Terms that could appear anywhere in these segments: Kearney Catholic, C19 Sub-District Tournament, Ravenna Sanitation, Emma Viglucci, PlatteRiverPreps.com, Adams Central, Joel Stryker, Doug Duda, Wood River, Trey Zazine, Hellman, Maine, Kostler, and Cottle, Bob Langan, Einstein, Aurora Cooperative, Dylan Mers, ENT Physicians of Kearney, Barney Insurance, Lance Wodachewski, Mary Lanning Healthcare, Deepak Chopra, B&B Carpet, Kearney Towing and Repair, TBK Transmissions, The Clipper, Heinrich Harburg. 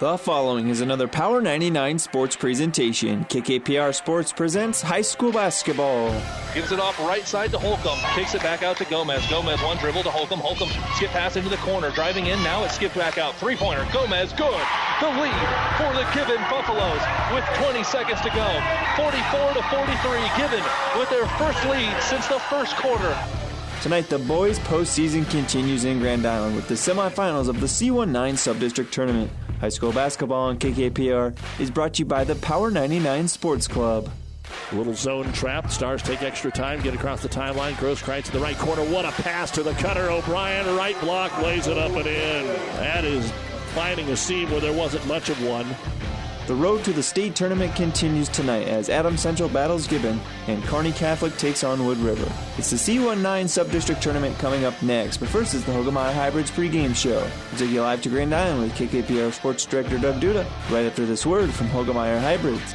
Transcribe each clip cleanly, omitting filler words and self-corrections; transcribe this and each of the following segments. The following is another Power 99 sports presentation. KKPR Sports presents high school basketball. Gives it off right side to Holcomb. Kicks it back out to Gomez. Gomez one dribble to Holcomb. Holcomb skip pass into the corner. Driving in now. It's skipped back out. Three-pointer. Gomez good. The lead for the Gibbon Buffaloes with 20 seconds to go. 44-43. Gibbon with their first lead since the first quarter. Tonight, the boys' postseason continues in Grand Island with the semifinals of the C19 Sub-District Tournament. High school basketball on KKPR is brought to you by the Power 99 Sports Club. A little zone trap. Stars take extra time, get across the timeline. Grosskreitz to the right corner. What a pass to the cutter. O'Brien, right block, lays it up and in. That is finding a seam where there wasn't much of one. The road to the state tournament continues tonight as Adams Central battles Gibbon and Kearney Catholic takes on Wood River. It's the C19 Sub-District Tournament coming up next, but first is the Hoegemeyer Hybrids pregame show. We'll take you live to Grand Island with KKPR Sports Director Doug Duda right after this word from Hoegemeyer Hybrids.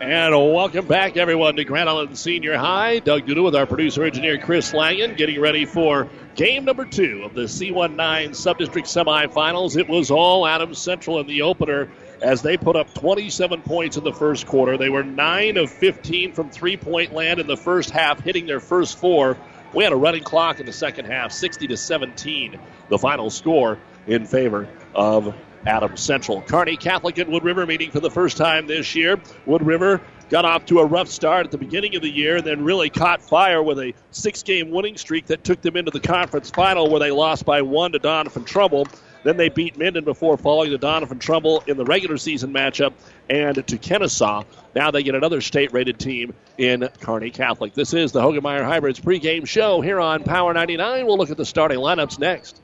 And welcome back, everyone, to Grand Island Senior High. Doug Duda with our producer-engineer Chris Langan getting ready for game number two of the C19 Sub-District Semifinals. It was all Adams Central in the opener as they put up 27 points in the first quarter. They were 9 of 15 from three-point land in the first half, hitting their first four. We had a running clock in the second half, 60-17, the final score in favor of Adams Central. Kearney Catholic and Wood River meeting for the first time this year. Wood River got off to a rough start at the beginning of the year and then really caught fire with a six-game winning streak that took them into the conference final where they lost by 1 to Donovan Trumbull. Then they beat Minden before falling to Donovan Trumbull in the regular season matchup and to Kennesaw. Now they get another state-rated team in Kearney Catholic. This is the Hoegemeyer Hybrids pregame show here on Power 99. We'll look at the starting lineups next.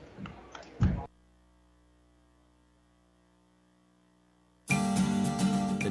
The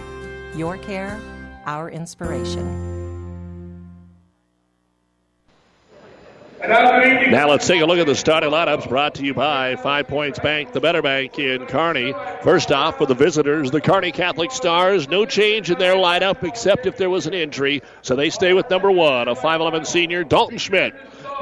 Your care, our inspiration. Now let's take a look at the starting lineups brought to you by 5 Points Bank, the better bank in Kearney. First off, for the visitors, the Kearney Catholic Stars. No change in their lineup except if there was an injury. So they stay with number 1, a 5'11 senior, Dalton Schmidt.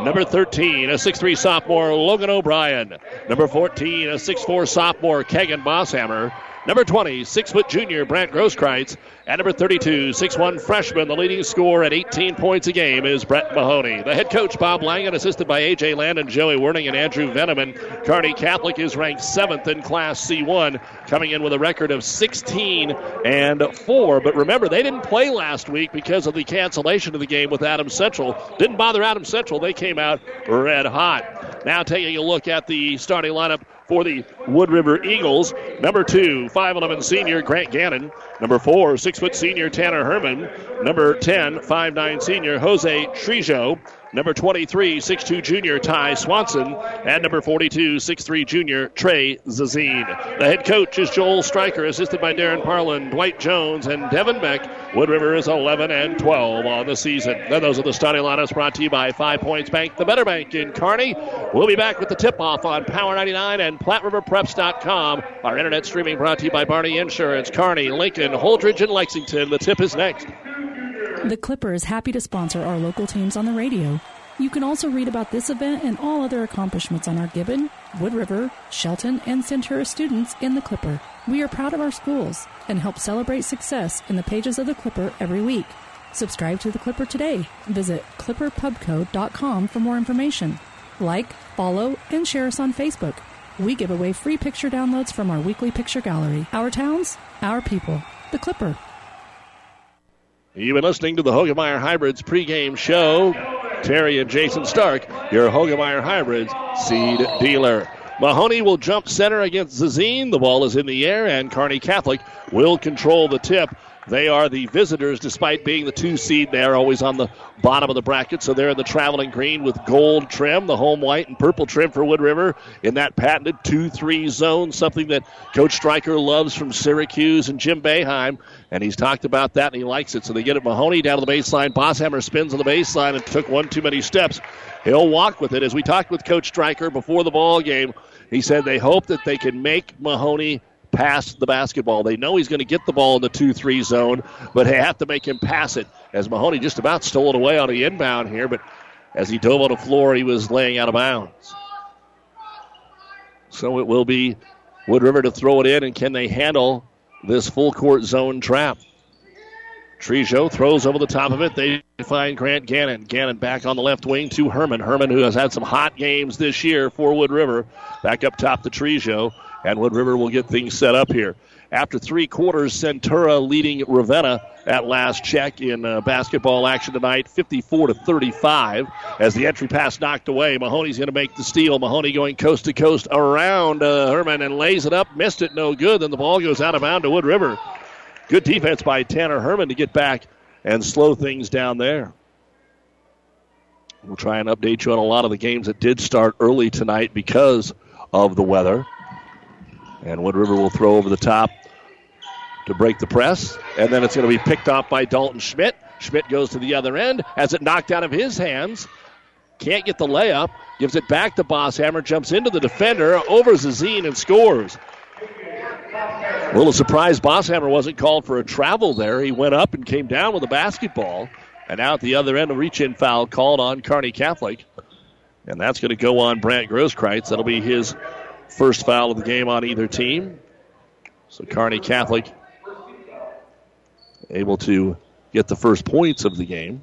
Number 13, a 6'3 sophomore, Logan O'Brien. Number 14, a 6'4 sophomore, Kegan Bosshammer. Number 20, 6-foot junior, Brant Grosskreitz. And number 32, 6'1 freshman, the leading scorer at 18 points a game is Brett Mahoney. The head coach, Bob Langan, assisted by A.J. Landon, Joey Werning, and Andrew Veneman. Kearney Catholic is ranked 7th in Class C1, coming in with a record of 16-4. But remember, they didn't play last week because of the cancellation of the game with Adams Central. Didn't bother Adams Central. They came out red hot. Now taking a look at the starting lineup for the Wood River Eagles. Number 2, 5'11 senior, Grant Gannon. Number 4, 6-foot senior, Tanner Herman. Number 10, 5'9 senior, Jose Trejo. Number 23, 6'2 junior Ty Swanson, and number 42, 6'3 junior Trey Zazine. The head coach is Joel Stryker, assisted by Darren Parlin, Dwight Jones, and Devin Beck. Wood River is 11 and 12 on the season. And those are the starting lineups brought to you by 5 Points Bank, the better bank in Kearney. We'll be back with the tip-off on Power 99 and PlatteRiverPreps.com. Our internet streaming brought to you by Barney Insurance, Kearney, Lincoln, Holdridge, and Lexington. The tip is next. The Clipper is happy to sponsor our local teams on the radio. You can also read about this event and all other accomplishments on our Gibbon, Wood River, Shelton, and Centura students in The Clipper. We are proud of our schools and help celebrate success in the pages of The Clipper every week. Subscribe to The Clipper today. Visit clipperpubco.com for more information. Like, follow, and share us on Facebook. We give away free picture downloads from our weekly picture gallery. Our towns, our people. The Clipper. You've been listening to the Hoegemeyer Hybrids pregame show. Terry and Jason Stark, your Hoegemeyer Hybrids seed dealer. Mahoney will jump center against Zazine. The ball is in the air, and Kearney Catholic will control the tip. They are the visitors, despite being the 2 seed. They are always on the bottom of the bracket, so they're in the traveling green with gold trim, the home white and purple trim for Wood River in that patented 2-3 zone, something that Coach Stryker loves from Syracuse and Jim Boeheim, and he's talked about that, and he likes it. So they get it, Mahoney down to the baseline. Bosshammer spins on the baseline and took one too many steps. He'll walk with it. As we talked with Coach Stryker before the ball game, he said they hope that they can make Mahoney pass the basketball. They know he's going to get the ball in the 2-3 zone, but they have to make him pass it, as Mahoney just about stole it away on the inbound here, but as he dove on the floor, he was laying out of bounds. So it will be Wood River to throw it in, and can they handle this full court zone trap? Trejo throws over the top of it. They find Grant Gannon. Gannon back on the left wing to Herman. Herman, who has had some hot games this year for Wood River, back up top to Trejo. And Wood River will get things set up here. After three quarters, Centura leading Ravenna at last check in basketball action tonight, 54-35. As the entry pass knocked away, Mahoney's going to make the steal. Mahoney going coast to coast around Herman and lays it up. Missed it, no good. Then the ball goes out of bounds to Wood River. Good defense by Tanner Herman to get back and slow things down there. We'll try and update you on a lot of the games that did start early tonight because of the weather. And Wood River will throw over the top to break the press. And then it's going to be picked off by Dalton Schmidt. Schmidt goes to the other end. Has it knocked out of his hands. Can't get the layup. Gives it back to Bosshammer. Jumps into the defender. Over Zazine and scores. A little surprised Bosshammer wasn't called for a travel there. He went up and came down with a basketball. And out the other end, a reach-in foul called on Kearney Catholic. And that's going to go on Brant Grosskreutz. That'll be his first foul of the game on either team. So Kearney Catholic able to get the first points of the game.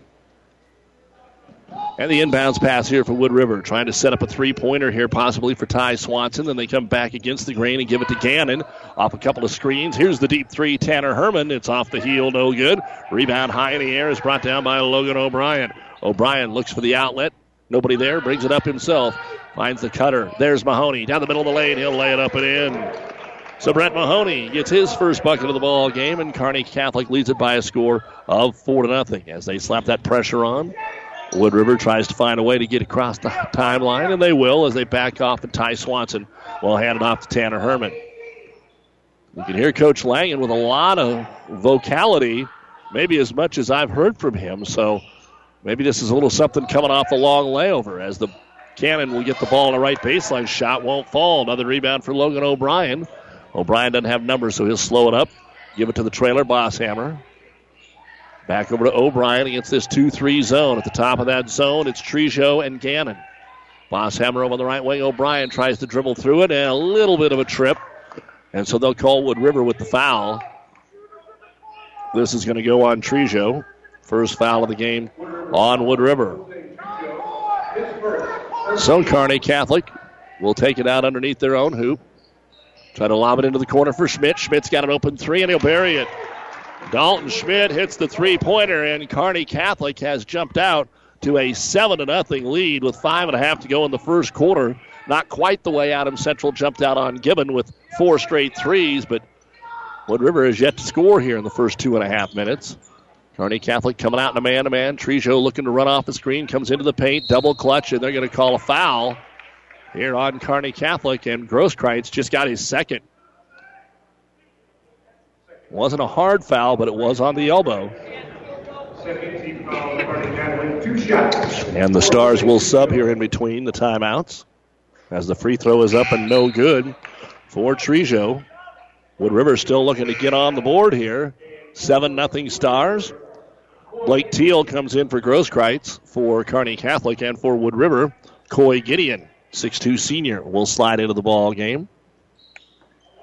And the inbounds pass here for Wood River, trying to set up a three-pointer here possibly for Ty Swanson. Then they come back against the grain and give it to Gannon. Off a couple of screens. Here's the deep three, Tanner Herman. It's off the heel, no good. Rebound high in the air is brought down by Logan O'Brien. O'Brien looks for the outlet. Nobody there, brings it up himself. Finds the cutter. There's Mahoney. Down the middle of the lane. He'll lay it up and in. So Brett Mahoney gets his first bucket of the ball game, and Kearney Catholic leads it by a score of 4-0 as they slap that pressure on. Wood River tries to find a way to get across the timeline, and they will as they back off, and Ty Swanson will hand it off to Tanner Herman. You can hear Coach Langan with a lot of vocality, maybe as much as I've heard from him, so maybe this is a little something coming off the long layover as the Cannon will get the ball on the right baseline. Shot won't fall. Another rebound for Logan O'Brien. O'Brien doesn't have numbers, so he'll slow it up. Give it to the trailer, Bosshammer. Back over to O'Brien against this 2-3 zone. At the top of that zone, it's Trejo and Gannon. Bosshammer over on the right wing. O'Brien tries to dribble through it, and a little bit of a trip. And so they'll call Wood River with the foul. This is going to go on Trejo. First foul of the game on Wood River. So Kearney Catholic will take it out underneath their own hoop. Try to lob it into the corner for Schmidt. Schmidt's got an open three, and he'll bury it. Dalton Schmidt hits the three-pointer, and Kearney Catholic has jumped out to a 7-0 lead with 5.5 to go in the first quarter. Not quite the way Adams Central jumped out on Gibbon with 4 straight threes, but Wood River has yet to score here in the first 2.5 minutes. Kearney Catholic coming out in a man-to-man. Trejo looking to run off the screen, comes into the paint, double clutch, and they're going to call a foul here on Kearney Catholic, and Grosskreitz just got his second. Wasn't a hard foul, but it was on the elbow. And the Stars will sub here in between the timeouts as the free throw is up and no good for Trejo. Wood River still looking to get on the board here. 7-0 Stars. Blake Teal comes in for Grosskreitz for Kearney Catholic, and for Wood River, Coy Gideon, 6'2 senior, will slide into the ball game.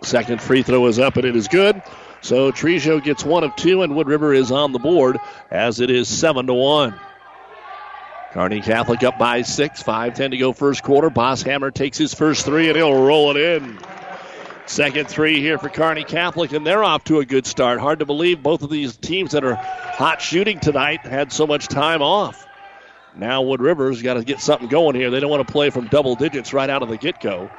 Second free throw is up and it is good. So Trejo gets one of two, and Wood River is on the board as it is 7-1. Kearney Catholic up by 6, 5:10 to go first quarter. Bosshammer takes his first three, and he'll roll it in. Second three here for Kearney Catholic, and they're off to a good start. Hard to believe both of these teams that are hot shooting tonight had so much time off. Now Wood River's got to get something going here. They don't want to play from double digits right out of the get-go.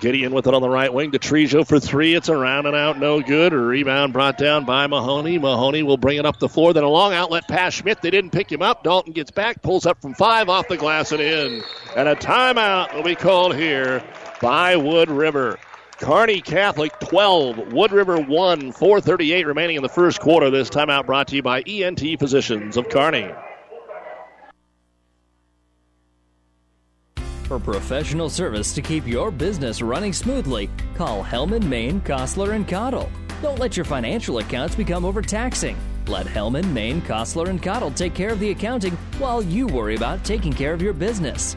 Gideon with it on the right wing to Trejo for three. It's around and out, no good. A rebound brought down by Mahoney. Mahoney will bring it up the floor. Then a long outlet pass. Schmidt, they didn't pick him up. Dalton gets back, pulls up from 5, off the glass and in. And a timeout will be called here by Wood River. Kearney Catholic 12, Wood River 1, 4:38 remaining in the first quarter. This timeout brought to you by ENT Physicians of Kearney. For professional service to keep your business running smoothly, call Hellman, Maine, Kostler, and Cottle. Don't let your financial accounts become overtaxing. Let Hellman, Maine, Kostler, and Cottle take care of the accounting while you worry about taking care of your business.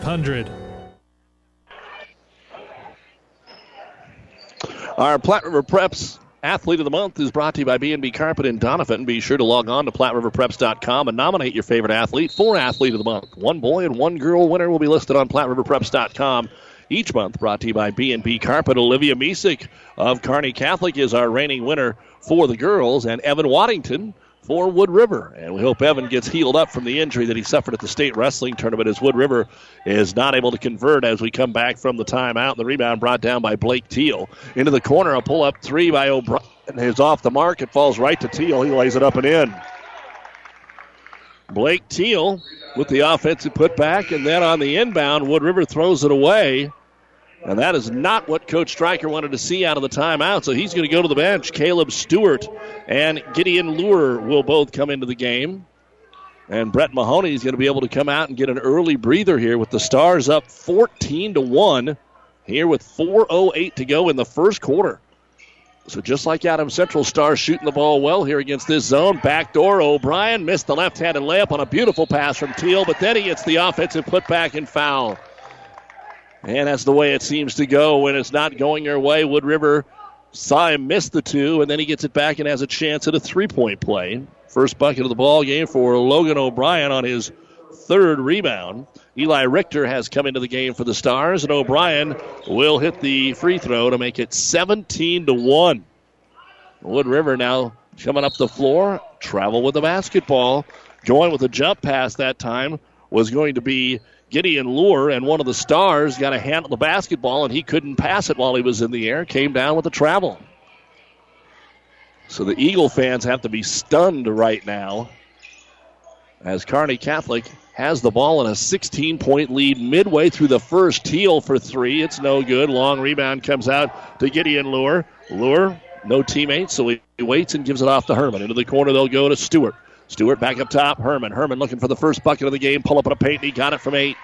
Our Platte River Preps Athlete of the Month is brought to you by B&B Carpet and Donovan. Be sure to log on to PlatteRiverPreps.com and nominate your favorite athlete for Athlete of the Month. One boy and one girl winner will be listed on PlatteRiverPreps.com each month. Brought to you by B&B Carpet. Olivia Misek of Kearney Catholic is our reigning winner for the girls, and Evan Waddington for Wood River. And we hope Evan gets healed up from the injury that he suffered at the state wrestling tournament, as Wood River is not able to convert as we come back from the timeout. The rebound brought down by Blake Teal. Into the corner, a pull-up three by O'Brien is off the mark. It falls right to Teal. He lays it up and in. Blake Teal with the offensive putback, and then on the inbound, Wood River throws it away. And that is not what Coach Stryker wanted to see out of the timeout, so he's going to go to the bench. Caleb Stewart and Gideon Luer will both come into the game. And Brett Mahoney is going to be able to come out and get an early breather here with the Stars up 14-1 here with 4:08 to go in the first quarter. So just like Adams Central, Stars shooting the ball well here against this zone. Backdoor, O'Brien missed the left-handed layup on a beautiful pass from Teal, but then he gets the offensive putback and foul. And that's the way it seems to go when it's not going your way. Wood River saw him miss the two, and then he gets it back and has a chance at a three-point play. First bucket of the ball game for Logan O'Brien on his third rebound. Eli Richter has come into the game for the Stars, and O'Brien will hit the free throw to make it 17-1. Wood River now coming up the floor, travel with the basketball. Going with a jump pass that time was going to be Gideon Luer, and one of the Stars got a hand on the basketball, and he couldn't pass it while he was in the air. Came down with a travel. So the Eagle fans have to be stunned right now as Kearney Catholic has the ball in a 16-point lead midway through the first. Teal for three. It's no good. Long rebound comes out to Gideon Luer. Luer, no teammate, so he waits and gives it off to Herman. Into the corner, they'll go to Stewart. Stewart back up top, Herman. Herman looking for the first bucket of the game. Pull up on a paint, and he got it from 8.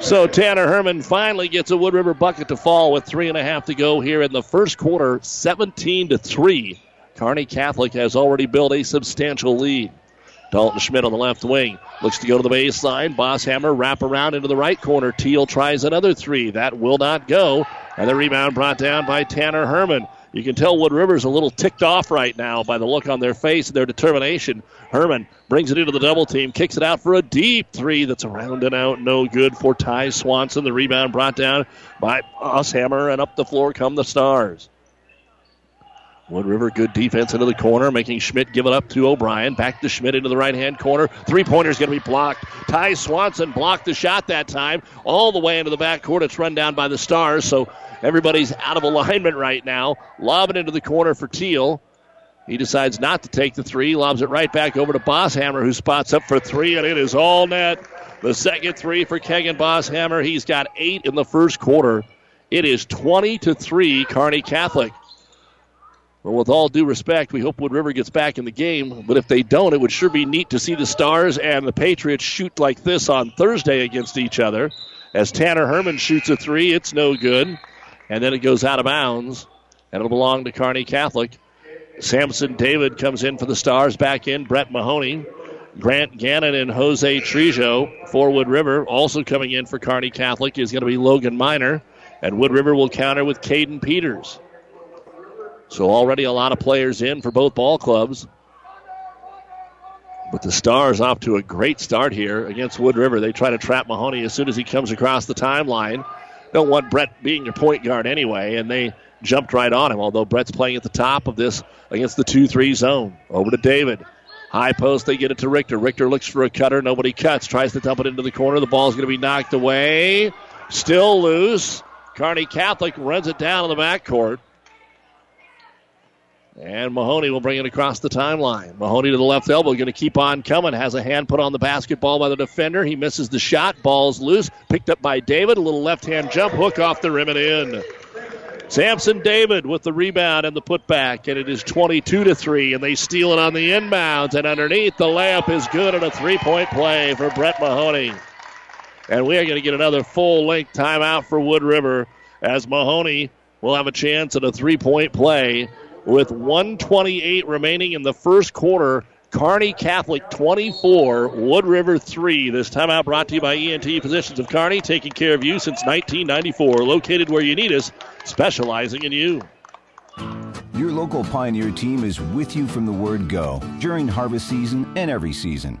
So Tanner Herman finally gets a Wood River bucket to fall with 3:30 to go here in the first quarter, 17-3. Kearney Catholic has already built a substantial lead. Dalton Schmidt on the left wing. Looks to go to the baseline. Bosshammer wrap around into the right corner. Teal tries another three. That will not go. And the rebound brought down by Tanner Herman. You can tell Wood River's a little ticked off right now by the look on their face and their determination. Herman brings it into the double team, kicks it out for a deep three that's around and out, no good for Ty Swanson. The rebound brought down by Bosshammer, and up the floor come the Stars. Wood River, good defense into the corner, making Schmidt give it up to O'Brien. Back to Schmidt into the right-hand corner. Three-pointer's going to be blocked. Ty Swanson blocked the shot that time. All the way into the backcourt. It's run down by the Stars, so everybody's out of alignment right now. Lobbing into the corner for Teal. He decides not to take the three. Lobs it right back over to Bosshammer, who spots up for three, and it is all net. The second three for Kegan Bosshammer. He's got 8 in the first quarter. It is 20-3, Kearney Catholic. Well, with all due respect, we hope Wood River gets back in the game. But if they don't, it would sure be neat to see the Stars and the Patriots shoot like this on Thursday against each other. As Tanner Herman shoots a three, it's no good. And then it goes out of bounds, and it'll belong to Kearney Catholic. Samson David comes in for the Stars, back in Brett Mahoney. Grant Gannon and Jose Trejo for Wood River. Also coming in for Kearney Catholic is going to be Logan Miner. And Wood River will counter with Caden Peters. So already a lot of players in for both ball clubs. But the Stars off to a great start here against Wood River. They try to trap Mahoney as soon as he comes across the timeline. Don't want Brett being your point guard anyway, and they jumped right on him, although Brett's playing at the top of this against the 2-3 zone. Over to David. High post, they get it to Richter. Richter looks for a cutter. Nobody cuts. Tries to dump it into the corner. The ball's going to be knocked away. Still loose. Kearney Catholic runs it down in the backcourt. And Mahoney will bring it across the timeline. Mahoney to the left elbow, going to keep on coming. Has a hand put on the basketball by the defender. He misses the shot. Ball's loose. Picked up by David. A little left-hand jump. Hook off the rim and in. Samson David with the rebound and the putback. And it is 22-3. And they steal it on the inbounds. And underneath, the layup is good. And a three-point play for Brett Mahoney. And we are going to get another full-length timeout for Wood River as Mahoney will have a chance at a three-point play. With 1:28 remaining in the first quarter, Kearney Catholic 24, Wood River 3. This timeout brought to you by ENT Physicians of Kearney, taking care of you since 1994. Located where you need us, specializing in you. Your local Pioneer team is with you from the word go, during harvest season and every season.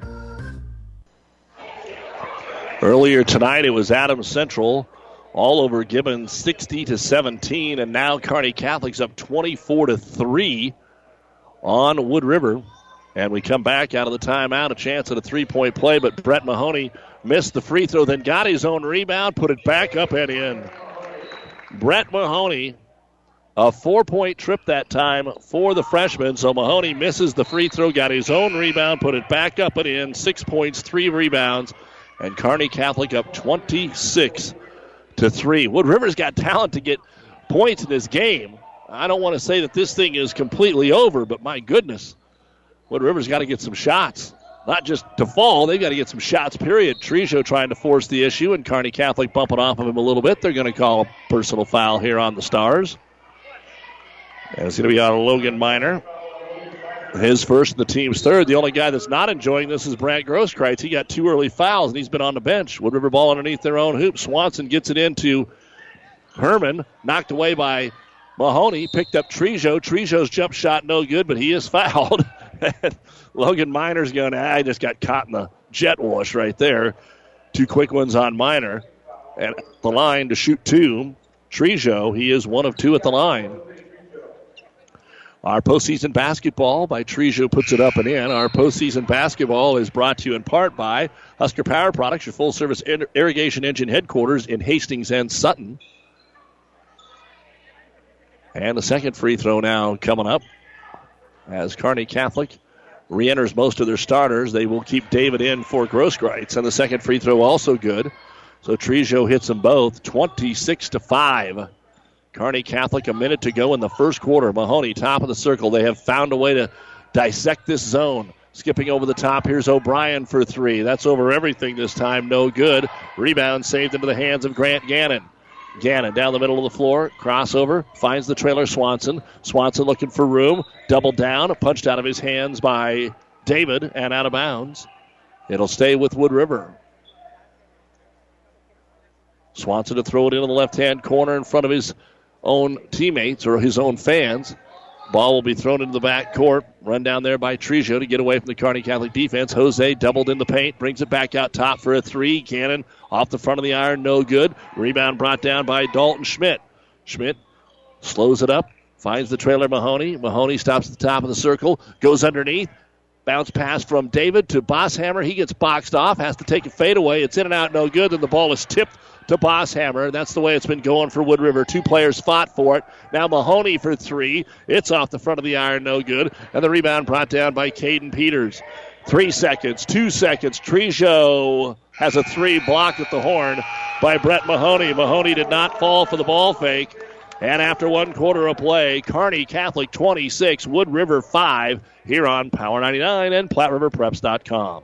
Earlier tonight, it was Adams Central all over Gibbons, 60-17, and now Kearney Catholic's up 24-3 on Wood River. And we come back out of the timeout, a chance at a three-point play, but Brett Mahoney missed the free throw, then got his own rebound, put it back up and in. Brett Mahoney, a four-point trip that time for the freshman, so Mahoney misses the free throw, got his own rebound, put it back up and in, 6 points, 3 rebounds. And Kearney Catholic up 26-3. Wood River's got talent to get points in this game. I don't want to say that this thing is completely over, but my goodness, Wood River's got to get some shots. Not just to fall, they've got to get some shots, period. Trejo trying to force the issue, and Kearney Catholic bumping off of him a little bit. They're going to call a personal foul here on the Stars. And it's going to be on Logan Miner. His first, the team's third. The only guy that's not enjoying this is Brant Grosskreutz. He got 2 early fouls, and he's been on the bench. Wood River ball underneath their own hoop. Swanson gets it into Herman. Knocked away by Mahoney. Picked up Trejo. Trejo's jump shot no good, but he is fouled. Logan Miner's going, I just got caught in the jet wash right there. 2 quick ones on Miner. at the line to shoot two. Trejo, he is one of two at the line. Our postseason basketball by Trejo puts it up and in. Our postseason basketball is brought to you in part by Husker Power Products, your full-service irrigation engine headquarters in Hastings and Sutton. And the second free throw now coming up as Kearney Catholic reenters most of their starters. They will keep David in for Grosskreutz. And the second free throw also good. So Trejo hits them both, 26-5. Kearney Catholic, a minute to go in the first quarter. Mahoney, top of the circle. They have found a way to dissect this zone. Skipping over the top, here's O'Brien for three. That's over everything this time, no good. Rebound saved into the hands of Grant Gannon. Gannon down the middle of the floor, crossover, finds the trailer Swanson. Swanson looking for room, double down, punched out of his hands by David and out of bounds. It'll stay with Wood River. Swanson to throw it into the left-hand corner in front of his own teammates or his own fans. Ball will be thrown into the back court. Run down there by Trejo to get away from the Kearney Catholic defense. Jose doubled in the paint, brings it back out top for a three. Cannon off the front of the iron, no good. Rebound brought down by Dalton Schmidt. Schmidt slows it up, finds the trailer Mahoney. Mahoney stops at the top of the circle, goes underneath. Bounce pass from David to Bosshammer. He gets boxed off, has to take a fadeaway. It's in and out, no good. Then the ball is tipped to Bosshammer. That's the way it's been going for Wood River. Two players fought for it. Now Mahoney for three. It's off the front of the iron, no good. And the rebound brought down by Caden Peters. 3 seconds, 2 seconds. Trejo has a three blocked at the horn by Brett Mahoney. Mahoney did not fall for the ball fake. And after one quarter of play, Kearney Catholic 26, Wood River 5, here on Power 99 and PlatteRiverPreps.com.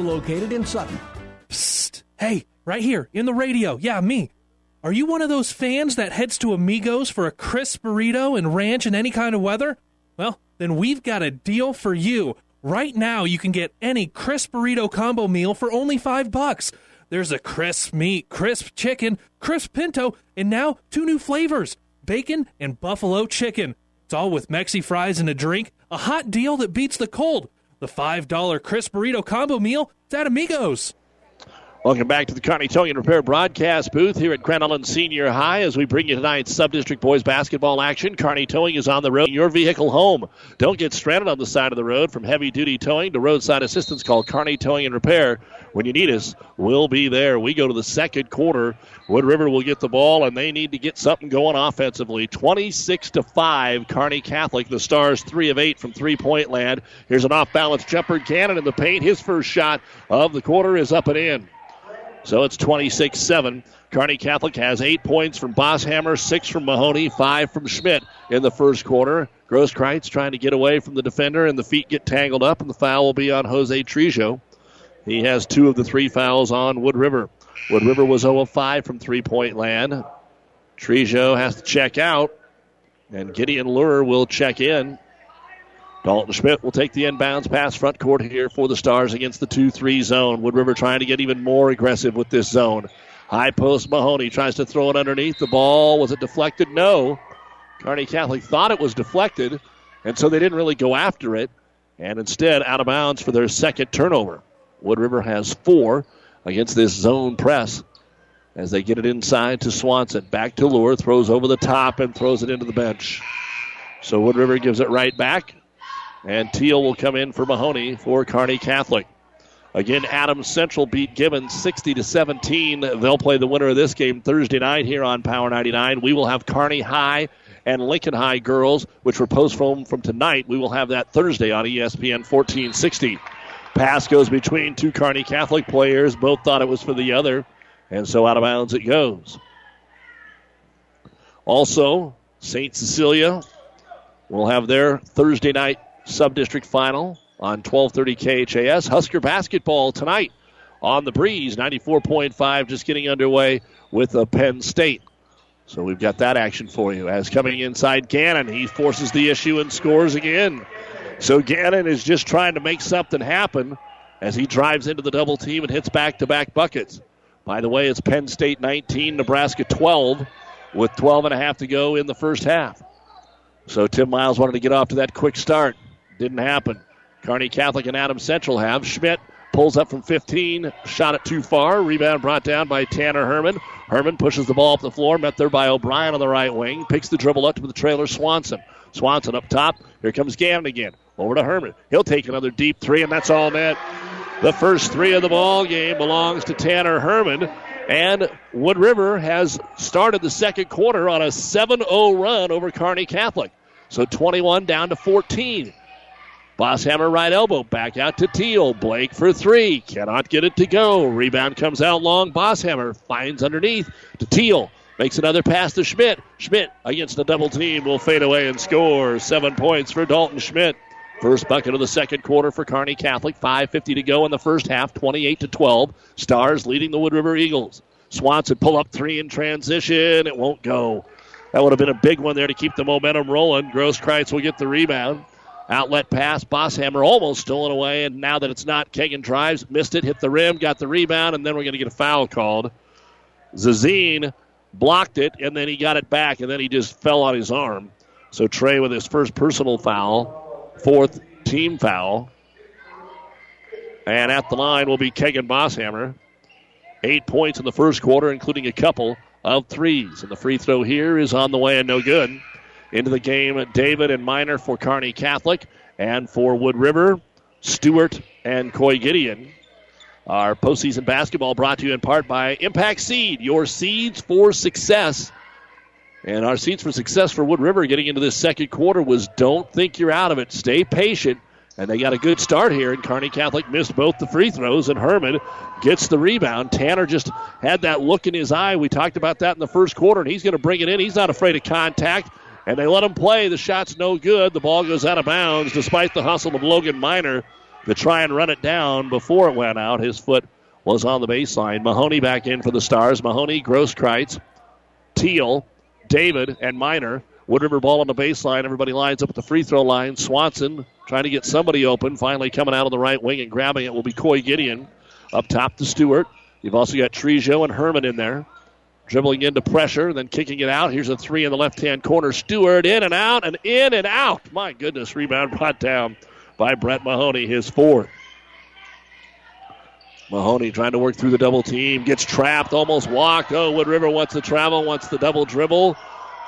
located in Sutton. Psst. Hey, right here, in the radio. Yeah, me. Are you one of those fans that heads to Amigos for a crisp burrito and ranch in any kind of weather? Well, then we've got a deal for you. Right now, you can get any crisp burrito combo meal for only $5. There's a crisp meat, crisp chicken, crisp pinto, and now two new flavors, bacon and buffalo chicken. It's all with Mexi fries and a drink, a hot deal that beats the cold. The $5 crisp burrito combo meal is at Amigos. Welcome back to the Kearney Towing and Repair broadcast booth here at Grand Island Senior High as we bring you tonight's sub-district boys basketball action. Kearney Towing is on the road, your vehicle home. Don't get stranded on the side of the road. From heavy-duty towing to roadside assistance, call Kearney Towing and Repair. When you need us, we'll be there. We go to the second quarter. Wood River will get the ball, and they need to get something going offensively. 26-5, Kearney Catholic. The Stars 3 of 8 from three-point land. Here's an off-balance jumper. Gannon in the paint. His first shot of the quarter is up and in. So it's 26-7. Kearney Catholic has 8 points from Bosshammer, 6 from Mahoney, 5 from Schmidt in the first quarter. Grosskreutz trying to get away from the defender, and the feet get tangled up, and the foul will be on Jose Trejo. He has 2 of the 3 fouls on Wood River. Wood River was 0 of 5 from three-point land. Trejo has to check out, and Gideon Lurer will check in. Dalton Schmidt will take the inbounds pass front court here for the Stars against the 2-3 zone. Wood River trying to get even more aggressive with this zone. High post Mahoney tries to throw it underneath. The ball, was it deflected? No. Kearney Catholic thought it was deflected, and so they didn't really go after it, and instead out of bounds for their second turnover. Wood River has 4 against this zone press as they get it inside to Swanson. Back to Lurer, throws over the top and throws it into the bench. So Wood River gives it right back. And Teal will come in for Mahoney for Kearney Catholic. Again, Adams Central beat Gibbons 60-17. They'll play the winner of this game Thursday night here on Power 99. We will have Kearney High and Lincoln High girls, which were postponed from tonight. We will have that Thursday on ESPN 1460. Pass goes between two Kearney Catholic players. Both thought it was for the other, and so out of bounds it goes. Also, St. Cecilia will have their Thursday night sub-district final on 1230 KHAS. Husker basketball tonight on the breeze. 94.5 just getting underway with the Penn State. So we've got that action for you. As coming inside Gannon, he forces the issue and scores again. So Gannon is just trying to make something happen as he drives into the double team and hits back-to-back buckets. By the way, it's Penn State 19, Nebraska 12, with 12 and a half to go in the first half. So Tim Miles wanted to get off to that quick start. Didn't happen. Kearney Catholic and Adams Central have. Schmidt pulls up from 15, shot it too far. Rebound brought down by Tanner Herman. Herman pushes the ball up the floor, met there by O'Brien on the right wing. Picks the dribble up to the trailer, Swanson. Swanson up top. Here comes Gannon again. Over to Herman. He'll take another deep three, and that's all net. The first three of the ball game belongs to Tanner Herman, and Wood River has started the second quarter on a 7-0 run over Kearney Catholic. So 21 down to 14. Bosshammer right elbow, back out to Teal. Blake for three, cannot get it to go. Rebound comes out long. Bosshammer finds underneath to Teal. Makes another pass to Schmidt. Schmidt against the double team will fade away and score. 7 points for Dalton Schmidt. First bucket of the second quarter for Kearney Catholic. 5:50 to go in the first half, 28-12. Stars leading the Wood River Eagles. Swanson pull up three in transition. It won't go. That would have been a big one there to keep the momentum rolling. Grosskreutz will get the rebound. Outlet pass. Bosshammer almost stolen away, and now that it's not, Kagan drives, missed it, hit the rim, got the rebound, and then we're going to get a foul called. Zazine blocked it, and then he got it back, and then he just fell on his arm. So Trey with his first personal foul. Fourth team foul. And at the line will be Kegan Bosshammer. 8 points in the first quarter, including a couple of threes. And the free throw here is on the way and no good. Into the game, David and Minor for Kearney Catholic. And for Wood River, Stewart and Coy Gideon. Our postseason basketball brought to you in part by Impact Seed, your seeds for success. And our seeds for success for Wood River getting into this second quarter was don't think you're out of it. Stay patient. And they got a good start here. And Kearney Catholic missed both the free throws. And Herman gets the rebound. Tanner just had that look in his eye. We talked about that in the first quarter. And he's going to bring it in. He's not afraid of contact. And they let him play. The shot's no good. The ball goes out of bounds despite the hustle of Logan Minor to try and run it down before it went out. His foot was on the baseline. Mahoney back in for the Stars. Mahoney, Grosskreutz, Teal, David and Minor. Wood River ball on the baseline. Everybody lines up at the free throw line. Swanson trying to get somebody open. Finally coming out on the right wing and grabbing it will be Coy Gideon. Up top to Stewart. You've also got Trejo and Herman in there. Dribbling into pressure, then kicking it out. Here's a three in the left-hand corner. Stewart in and out and in and out. My goodness, rebound brought down by Brett Mahoney, his fourth. Mahoney trying to work through the double team. Gets trapped, almost walked. Oh, Wood River wants the travel, wants the double dribble.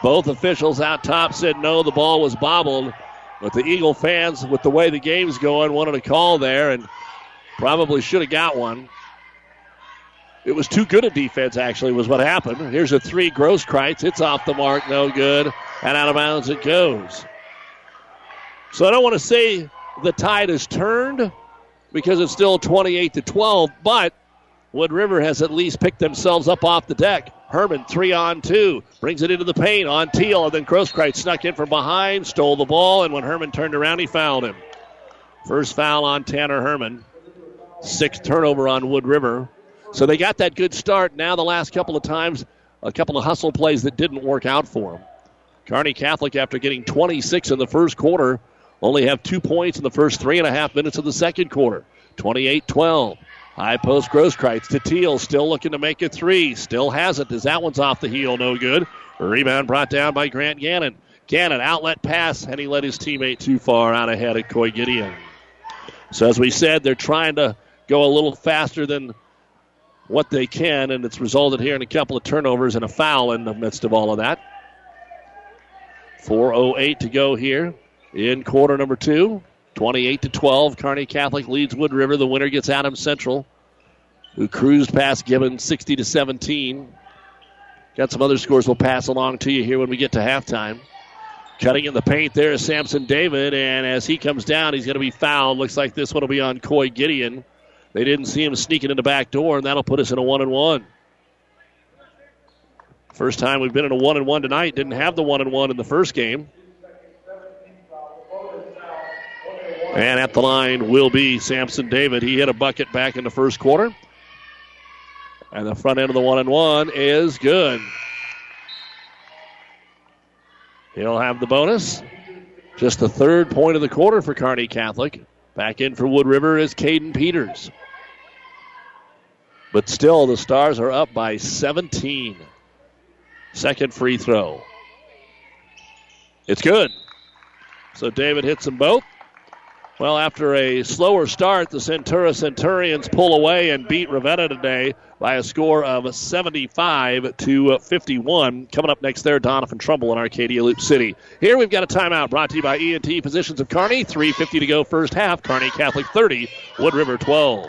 Both officials out top said no, the ball was bobbled. But the Eagle fans, with the way the game's going, wanted a call there and probably should have got one. It was too good a defense, actually, was what happened. Here's a three, Grosskreutz. It's off the mark, no good. And out of bounds it goes. So I don't want to say the tide has turned, because it's still 28-12, but Wood River has at least picked themselves up off the deck. Herman, 3-on-2, brings it into the paint on Teal, and then Grosskreutz snuck in from behind, stole the ball, and when Herman turned around, he fouled him. First foul on Tanner Herman. Sixth turnover on Wood River. So they got that good start. Now the last couple of times, a couple of hustle plays that didn't work out for them. Kearney Catholic, after getting 26 in the first quarter, only have 2 points in the first 3.5 minutes of the second quarter. 28-12. High post Grosskreutz to Teal. Still looking to make a three. Still has it as that one's off the heel. No good. Rebound brought down by Grant Gannon. Gannon outlet pass, and he led his teammate too far out ahead of Coy Gideon. So as we said, they're trying to go a little faster than what they can, and it's resulted here in a couple of turnovers and a foul in the midst of all of that. 4:08 to go here. In quarter number two, 28-12, Kearney Catholic leads Wood River. The winner gets Adams Central, who cruised past Gibbons 60-17. Got some other scores we'll pass along to you here when we get to halftime. Cutting in the paint there is Samson David, and as he comes down, he's going to be fouled. Looks like this one will be on Coy Gideon. They didn't see him sneaking in the back door, and that'll put us in a 1-1. First time we've been in a 1-1 tonight. Didn't have the 1-1 in the first game. And at the line will be Samson David. He hit a bucket back in the first quarter. And the front end of the 1-and-1 is good. He'll have the bonus. Just the third point of the quarter for Kearney Catholic. Back in for Wood River is Caden Peters. But still, the Stars are up by 17. Second free throw. It's good. So David hits them both. Well, after a slower start, the Centurions pull away and beat Ravenna today by a score of 75-51. Coming up next there, Donovan Trumbull in Arcadia Loop City. Here we've got a timeout brought to you by ENT Physicians of Kearney. 3:50 to go first half. Kearney Catholic 30, Wood River 12.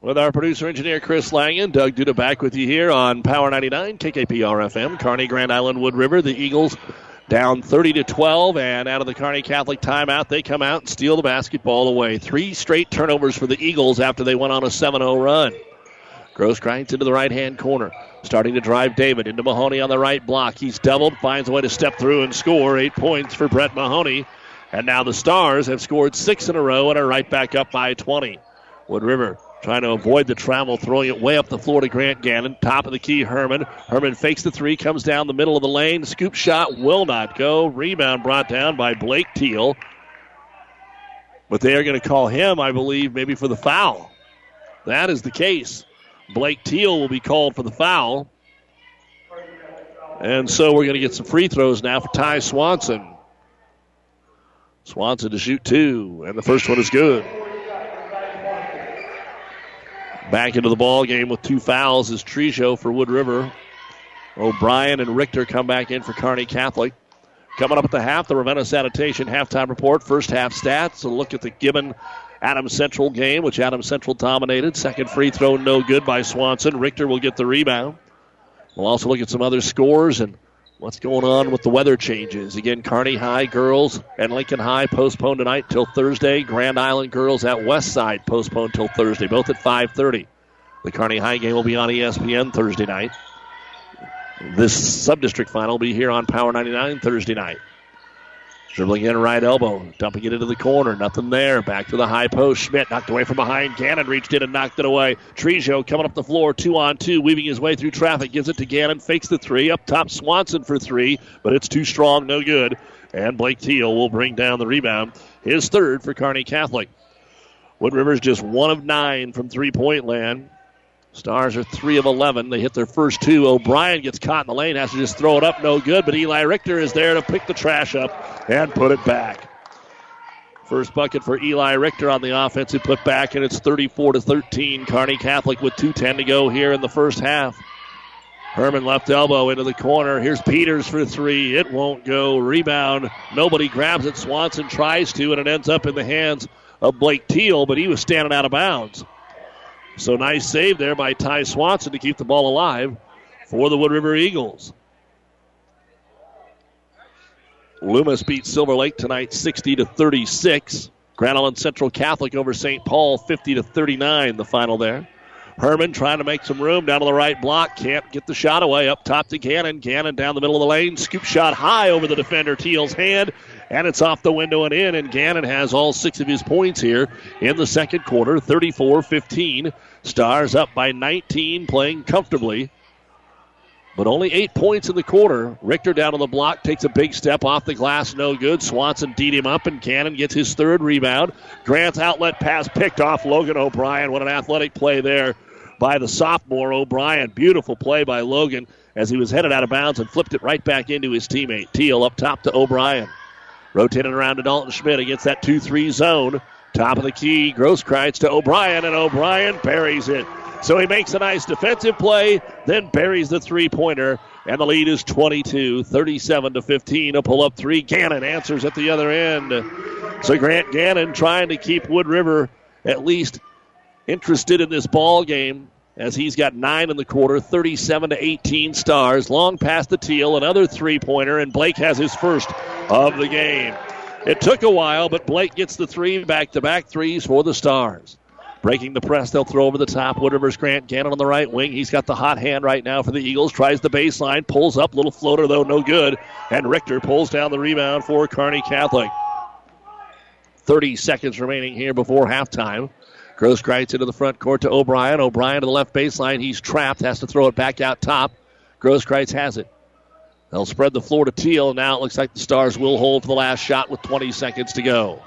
With our producer-engineer Chris Langen, Doug Duda back with you here on Power 99, KKPR-FM, Kearney, Grand Island, Wood River. The Eagles down 30-12, and out of the Kearney Catholic timeout, they come out and steal the basketball away. Three straight turnovers for the Eagles after they went on a 7-0 run. Grosskreitz into the right-hand corner, starting to drive David into Mahoney on the right block. He's doubled, finds a way to step through and score. 8 points for Brett Mahoney. And now the Stars have scored 6 in a row and are right back up by 20. Wood River trying to avoid the travel, throwing it way up the floor to Grant Gannon. Top of the key, Herman. Herman fakes the three, comes down the middle of the lane. Scoop shot will not go. Rebound brought down by Blake Teal. But they are going to call him, I believe, maybe for the foul. That is the case. Blake Teal will be called for the foul. And so we're going to get some free throws now for Ty Swanson. Swanson to shoot two, and the first one is good. Back into the ball game with two fouls is Trejo for Wood River. O'Brien and Richter come back in for Kearney Catholic. Coming up at the half, the Ravenna Sanitation halftime report. First half stats. A look at the Gibbon-Adams Central game, which Adams Central dominated. Second free throw no good by Swanson. Richter will get the rebound. We'll also look at some other scores and what's going on with the weather changes. Again, Kearney High girls and Lincoln High postponed tonight till Thursday. Grand Island girls at Westside postponed till Thursday, both at 5:30. The Kearney High game will be on ESPN Thursday night. This sub-district final will be here on Power 99 Thursday night. Dribbling in right elbow, dumping it into the corner. Nothing there. Back to the high post. Schmidt knocked away from behind. Gannon reached in and knocked it away. Trejo coming up the floor, 2-on-2, weaving his way through traffic. Gives it to Gannon, fakes the three. Up top, Swanson for three, but it's too strong, no good. And Blake Teal will bring down the rebound. His third for Kearney Catholic. Wood River's just 1 of 9 from three-point land. Stars are 3 of 11. They hit their first two. O'Brien gets caught in the lane, has to just throw it up, no good. But Eli Richter is there to pick the trash up and put it back. First bucket for Eli Richter on the offensive put back, and it's 34-13. Kearney Catholic with 2:10 to go here in the first half. Herman left elbow into the corner. Here's Peters for three. It won't go. Rebound. Nobody grabs it. Swanson tries to, and it ends up in the hands of Blake Teal, but he was standing out of bounds. So nice save there by Ty Swanson to keep the ball alive for the Wood River Eagles. Loomis beat Silver Lake tonight 60-36. Grand Island Central Catholic over St. Paul 50-39, the final there. Herman trying to make some room down to the right block. Can't get the shot away. Up top to Gannon. Gannon down the middle of the lane. Scoop shot high over the defender, Teal's hand. And it's off the window and in. And Gannon has all 6 of his points here in the second quarter. 34-15. Stars up by 19, playing comfortably. But only 8 points in the quarter. Richter down on the block, takes a big step off the glass, no good. Swanson deed him up, and Cannon gets his third rebound. Grant's outlet pass picked off Logan O'Brien. What an athletic play there by the sophomore O'Brien. Beautiful play by Logan as he was headed out of bounds and flipped it right back into his teammate. Teal up top to O'Brien. Rotated around to Dalton Schmidt against that 2-3 zone. Top of the key, Grosskreitz to O'Brien, and O'Brien buries it. So he makes a nice defensive play, then buries the three-pointer, and the lead is 22, 37-15. A pull-up three. Gannon answers at the other end. So Grant Gannon trying to keep Wood River at least interested in this ball game as he's got 9 in the quarter, 37-18 Stars. Long past the teal, another three-pointer, and Blake has his first of the game. It took a while, but Blake gets the three, back-to-back threes for the Stars. Breaking the press, they'll throw over the top. Wood River's Grant Gannon on the right wing. He's got the hot hand right now for the Eagles. Tries the baseline, pulls up, little floater though, no good. And Richter pulls down the rebound for Kearney Catholic. 30 seconds remaining here before halftime. Grosskreutz into the front court to O'Brien. O'Brien to the left baseline. He's trapped, has to throw it back out top. Grosskreutz has it. They'll spread the floor to Teal. Now it looks like the Stars will hold for the last shot with 20 seconds to go.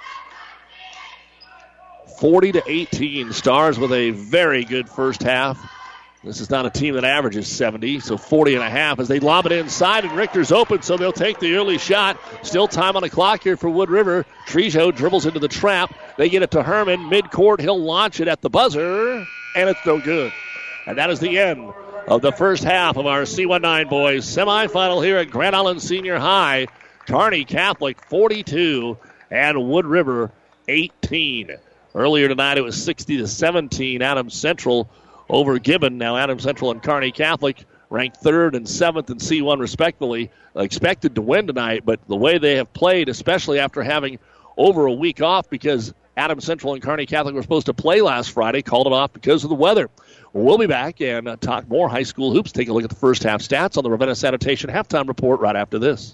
40-18, Stars with a very good first half. This is not a team that averages 70, so 40 and a half as they lob it inside, and Richter's open, so they'll take the early shot. Still time on the clock here for Wood River. Trejo dribbles into the trap. They get it to Herman. Midcourt, he'll launch it at the buzzer, and it's no good. And that is the end of the first half of our C19 boys semifinal here at Grand Island Senior High. Kearney Catholic 42 and Wood River 18. Earlier tonight, it was 60-17, Adams Central over Gibbon. Now, Adams Central and Kearney Catholic ranked 3rd and 7th in C1, respectively, expected to win tonight. But the way they have played, especially after having over a week off because Adams Central and Kearney Catholic were supposed to play last Friday, called it off because of the weather. We'll be back and talk more high school hoops. Take a look at the first half stats on the Ravenna Sanitation Halftime Report right after this.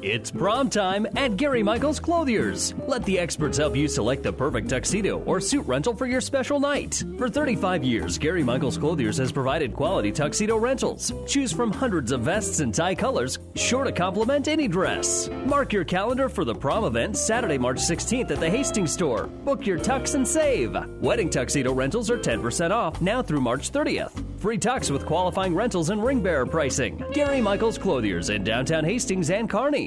It's prom time at Gary Michaels Clothiers. Let the experts help you select the perfect tuxedo or suit rental for your special night. For 35 years, Gary Michaels Clothiers has provided quality tuxedo rentals. Choose from hundreds of vests and tie colors, sure to complement any dress. Mark your calendar for the prom event Saturday, March 16th at the Hastings store. Book your tux and save. Wedding tuxedo rentals are 10% off now through March 30th. Free tux with qualifying rentals and ring bearer pricing. Gary Michaels Clothiers in downtown Hastings and Kearney.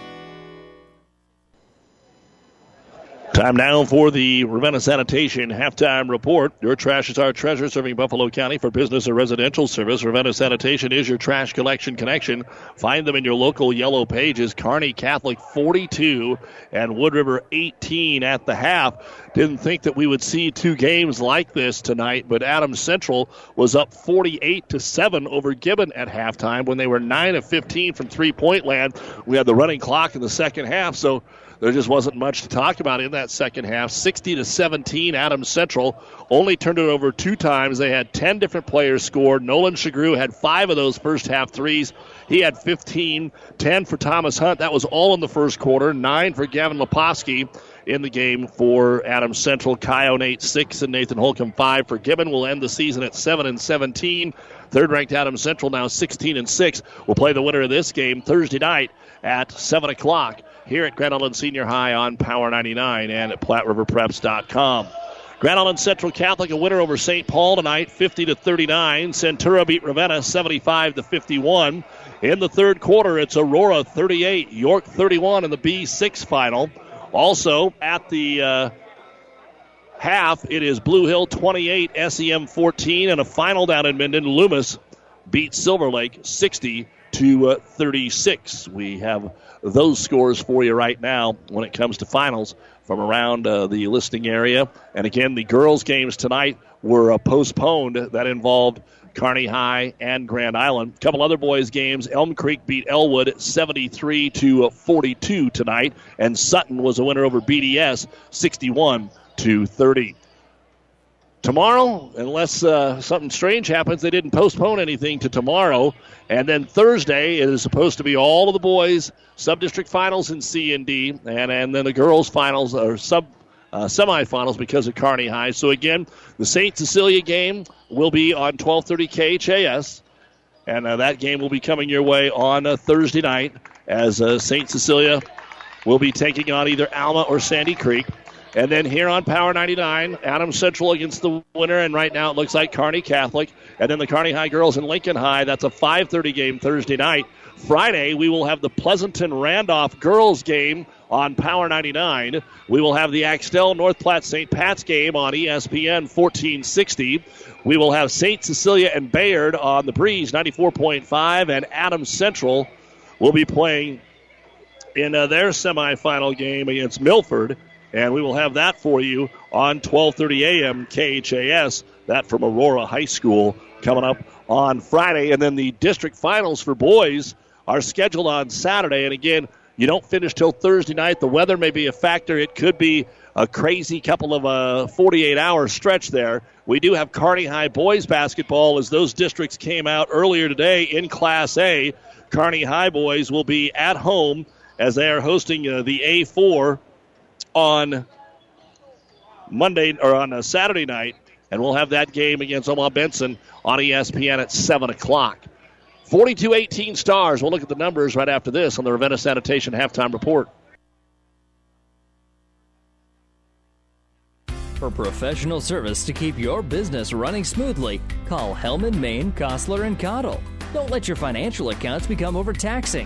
Time now for the Ravenna Sanitation Halftime Report. Your trash is our treasure, serving Buffalo County for business or residential service. Ravenna Sanitation is your trash collection connection. Find them in your local yellow pages. Kearney Catholic 42 and Wood River 18 at the half. Didn't think that we would see two games like this tonight, but Adams Central was up 48-7 over Gibbon at halftime when they were 9 of 15 from three-point land. We had the running clock in the second half, so there just wasn't much to talk about in that second half. 60-17, Adams Central only turned it over two times. They had 10 different players scored. Nolan Shagru had 5 of those first half threes. He had 15, 10 for Thomas Hunt. That was all in the first quarter. 9 for Gavin Leposki in the game for Adams Central. Kai Onate 6 and Nathan Holcomb 5 for Gibbon. We'll end the season at 7-17. Third-ranked Adams Central now 16-6. We'll play the winner of this game Thursday night at 7 o'clock. Here at Grand Island Senior High on Power 99 and at PlatteRiverPreps.com. Grand Island Central Catholic, a winner over St. Paul tonight, 50-39. Centura beat Ravenna, 75-51. In the third quarter, it's Aurora 38, York 31 in the B6 final. Also, at the half, it is Blue Hill 28, SEM 14. And a final down in Minden, Loomis beat Silver Lake 60-36. We have those scores for you right now when it comes to finals from around the listing area. And again, the girls' games tonight were postponed. That involved Kearney High and Grand Island. A couple other boys' games. Elm Creek beat Elwood 73-42 tonight. And Sutton was a winner over BDS 61-30. Tomorrow, unless something strange happens, they didn't postpone anything to tomorrow. And then Thursday, it is supposed to be all of the boys' sub-district finals in C and D, and then the girls' finals or semifinals because of Kearney High. So again, the St. Cecilia game will be on 1230 KHAS, and that game will be coming your way on Thursday night as St. Cecilia will be taking on either Alma or Sandy Creek. And then here on Power 99, Adams Central against the winner, and right now it looks like Kearney Catholic. And then the Kearney High girls and Lincoln High, that's a 5:30 game Thursday night. Friday, we will have the Pleasanton-Randolph girls game on Power 99. We will have the Axtell-North Platte-St. Pat's game on ESPN 1460. We will have St. Cecilia and Bayard on the Breeze 94.5, and Adams Central will be playing in their semifinal game against Milford. And we will have that for you on 1230 a.m. KHAS, that from Aurora High School, coming up on Friday. And then the district finals for boys are scheduled on Saturday. And again, you don't finish till Thursday night. The weather may be a factor. It could be a crazy couple of 48-hour stretch there. We do have Kearney High boys basketball as those districts came out earlier today in Class A. Kearney High boys will be at home as they are hosting the A4 on Monday or on a Saturday night, and we'll have that game against Omaha Benson on ESPN at 7 o'clock. 42-18 Stars. We'll look at the numbers right after this on the Ravenna Sanitation Halftime Report. For professional service to keep your business running smoothly, call Hellman, Maine, Kostler, and Cottle. Don't let your financial accounts become overtaxing.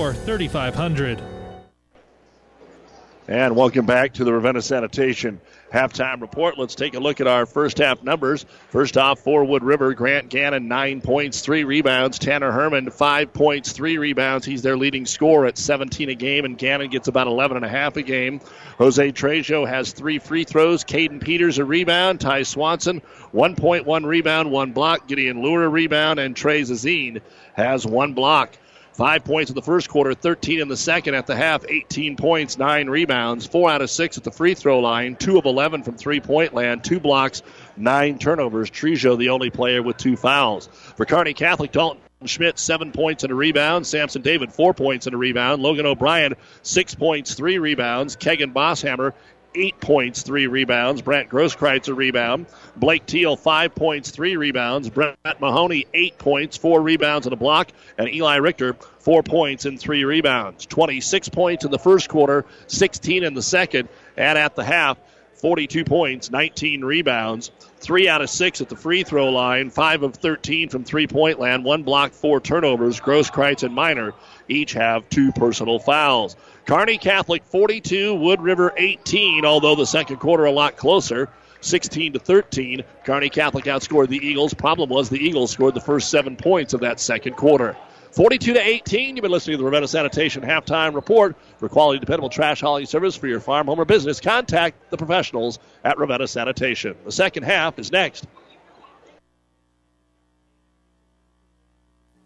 And welcome back to the Ravenna Sanitation Halftime Report. Let's take a look at our first half numbers. First off, for Wood River, Grant Gannon, 9 points, 3 rebounds. Tanner Herman, 5 points, 3 rebounds. He's their leading scorer at 17 a game, and Gannon gets about 11 and a half a game. Jose Trejo has 3 free throws. Caden Peters, a rebound. Ty Swanson, 1 point, 1 rebound, 1 block. Gideon Lure, a rebound, and Trey Zazine has 1 block. 5 points in the first quarter, 13 in the second. At the half, 18 points, 9 rebounds, 4 out of 6 at the free throw line, 2 of 11 from 3-point land, 2 blocks, 9 turnovers. Trejo, the only player with 2 fouls. For Kearney Catholic, Dalton Schmidt, 7 points and a rebound. Samson David, 4 points and a rebound. Logan O'Brien, 6 points, 3 rebounds. Keegan Bosshammer, 8 points, 3 rebounds. Brent Grosskreutz, a rebound. Blake Teal, 5 points, 3 rebounds. Brent Mahoney, 8 points, 4 rebounds and a block. And Eli Richter, 4 points and 3 rebounds. 26 points in the first quarter, 16 in the second. And at the half, 42 points, 19 rebounds, 3 out of 6 at the free throw line, 5 of 13 from three-point land, 1 block, 4 turnovers. Grosskreutz and Minor each have 2 personal fouls. Kearney Catholic 42, Wood River 18, although the second quarter a lot closer, 16-13. Kearney Catholic outscored the Eagles. Problem was the Eagles scored the first 7 points of that second quarter. 42-18, you've been listening to the Ravenna Sanitation Halftime Report. For quality, dependable trash hauling service for your farm, home, or business, contact the professionals at Ravenna Sanitation. The second half is next.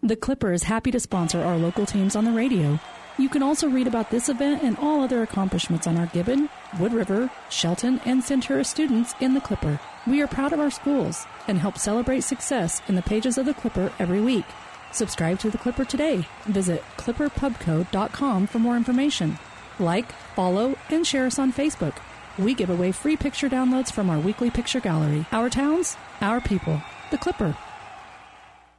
The Clipper is happy to sponsor our local teams on the radio. You can also read about this event and all other accomplishments on our Gibbon, Wood River, Shelton, and Centura students in the Clipper. We are proud of our schools and help celebrate success in the pages of the Clipper every week. Subscribe to the Clipper today. Visit clipperpubco.com for more information. Like, follow, and share us on Facebook. We give away free picture downloads from our weekly picture gallery. Our towns, our people. The Clipper.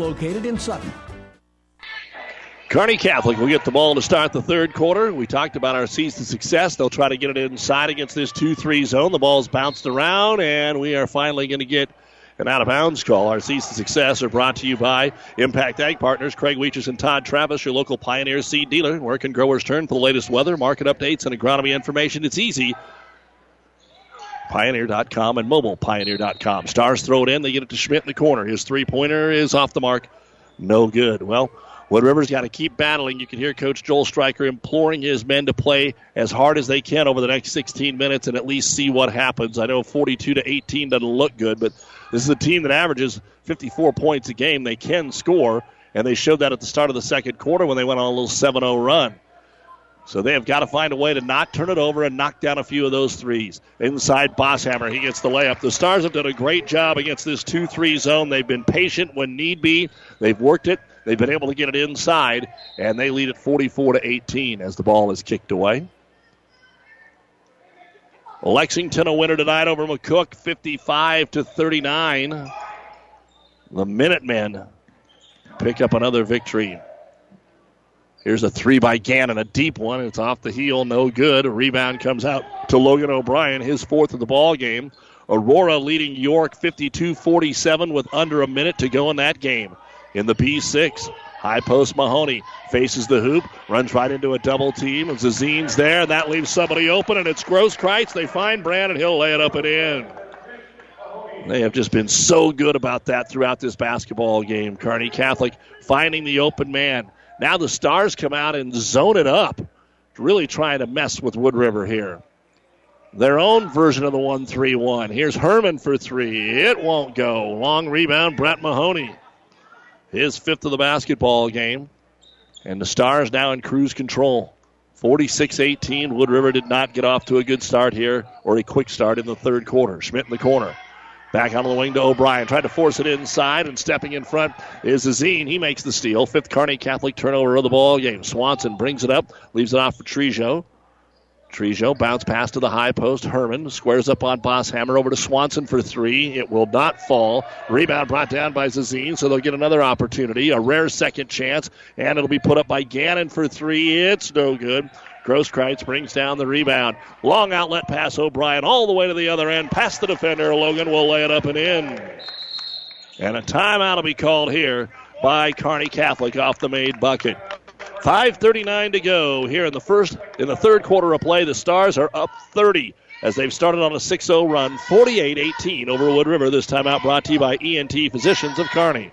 located in Sutton. Kearney Catholic will get the ball to start the third quarter. We talked about our seeds to success. They'll try to get it inside against this 2-3 zone. The ball's bounced around, and we are finally going to get an out-of-bounds call. Our seeds to success are brought to you by Impact Ag Partners, Craig Weeches and Todd Travis, your local Pioneer seed dealer. Work and growers turn for the latest weather, market updates, and agronomy information. It's easy. Pioneer.com and mobile Pioneer.com. Stars throw it in. They get it to Schmidt in the corner. His three-pointer is off the mark. No good. Well, Wood River's got to keep battling. You can hear Coach Joel Stryker imploring his men to play as hard as they can over the next 16 minutes and at least see what happens. I know 42-18 doesn't look good, but this is a team that averages 54 points a game. They can score, and they showed that at the start of the second quarter when they went on a little 7-0 run. So they have got to find a way to not turn it over and knock down a few of those threes. Inside Bosshammer, he gets the layup. The Stars have done a great job against this 2-3 zone. They've been patient when need be. They've worked it. They've been able to get it inside, and they lead it 44-18 as the ball is kicked away. Lexington a winner tonight over McCook, 55-39. The Minutemen pick up another victory. Here's a three by Gannon, a deep one. It's off the heel, no good. A rebound comes out to Logan O'Brien, his fourth of the ball game. Aurora leading York 52-47 with under a minute to go in that game. In the B6, high post Mahoney faces the hoop, runs right into a double team. And Zazine's there, and that leaves somebody open, and it's Grosskreutz. They find Brand, and he'll lay it up and in. They have just been so good about that throughout this basketball game. Kearney Catholic finding the open man. Now the Stars come out and zone it up, really trying to mess with Wood River here. Their own version of the 1-3-1. Here's Herman for three. It won't go. Long rebound, Brett Mahoney. His fifth of the basketball game. And the Stars now in cruise control. 46-18. Wood River did not get off to a good start here or a quick start in the third quarter. Schmidt in the corner. Back out on the wing to O'Brien. Tried to force it inside, and stepping in front is Azine. He makes the steal. Fifth Kearney Catholic turnover of the ball game. Swanson brings it up, leaves it off for Trejo. Trejo bounce pass to the high post. Herman squares up on Bosshammer over to Swanson for three. It will not fall. Rebound brought down by Zazine, so they'll get another opportunity, a rare second chance, and it'll be put up by Gannon for three. It's no good. Grosskreutz brings down the rebound. Long outlet pass, O'Brien all the way to the other end. Past the defender, Logan will lay it up and in. And a timeout will be called here by Kearney Catholic off the made bucket. 5:39 to go here in the third quarter of play. The Stars are up 30 as they've started on a 6-0 run, 48-18 over Wood River. This timeout brought to you by ENT Physicians of Kearney.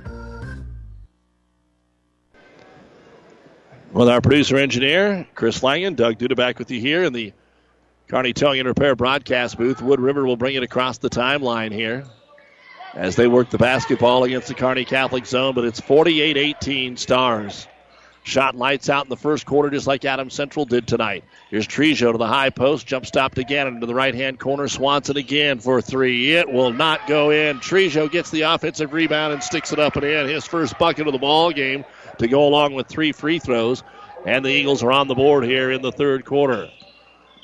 With our producer engineer, Chris Langen, Doug Duda back with you here in the Kearney Towing and Repair broadcast booth. Wood River will bring it across the timeline here as they work the basketball against the Kearney Catholic zone, but it's 48-18 Stars. Shot lights out in the first quarter just like Adams Central did tonight. Here's Trejo to the high post, jump stopped again into the right-hand corner. Swanson again for three. It will not go in. Trejo gets the offensive rebound and sticks it up and in. His first bucket of the ball game to go along with three free throws. And the Eagles are on the board here in the third quarter.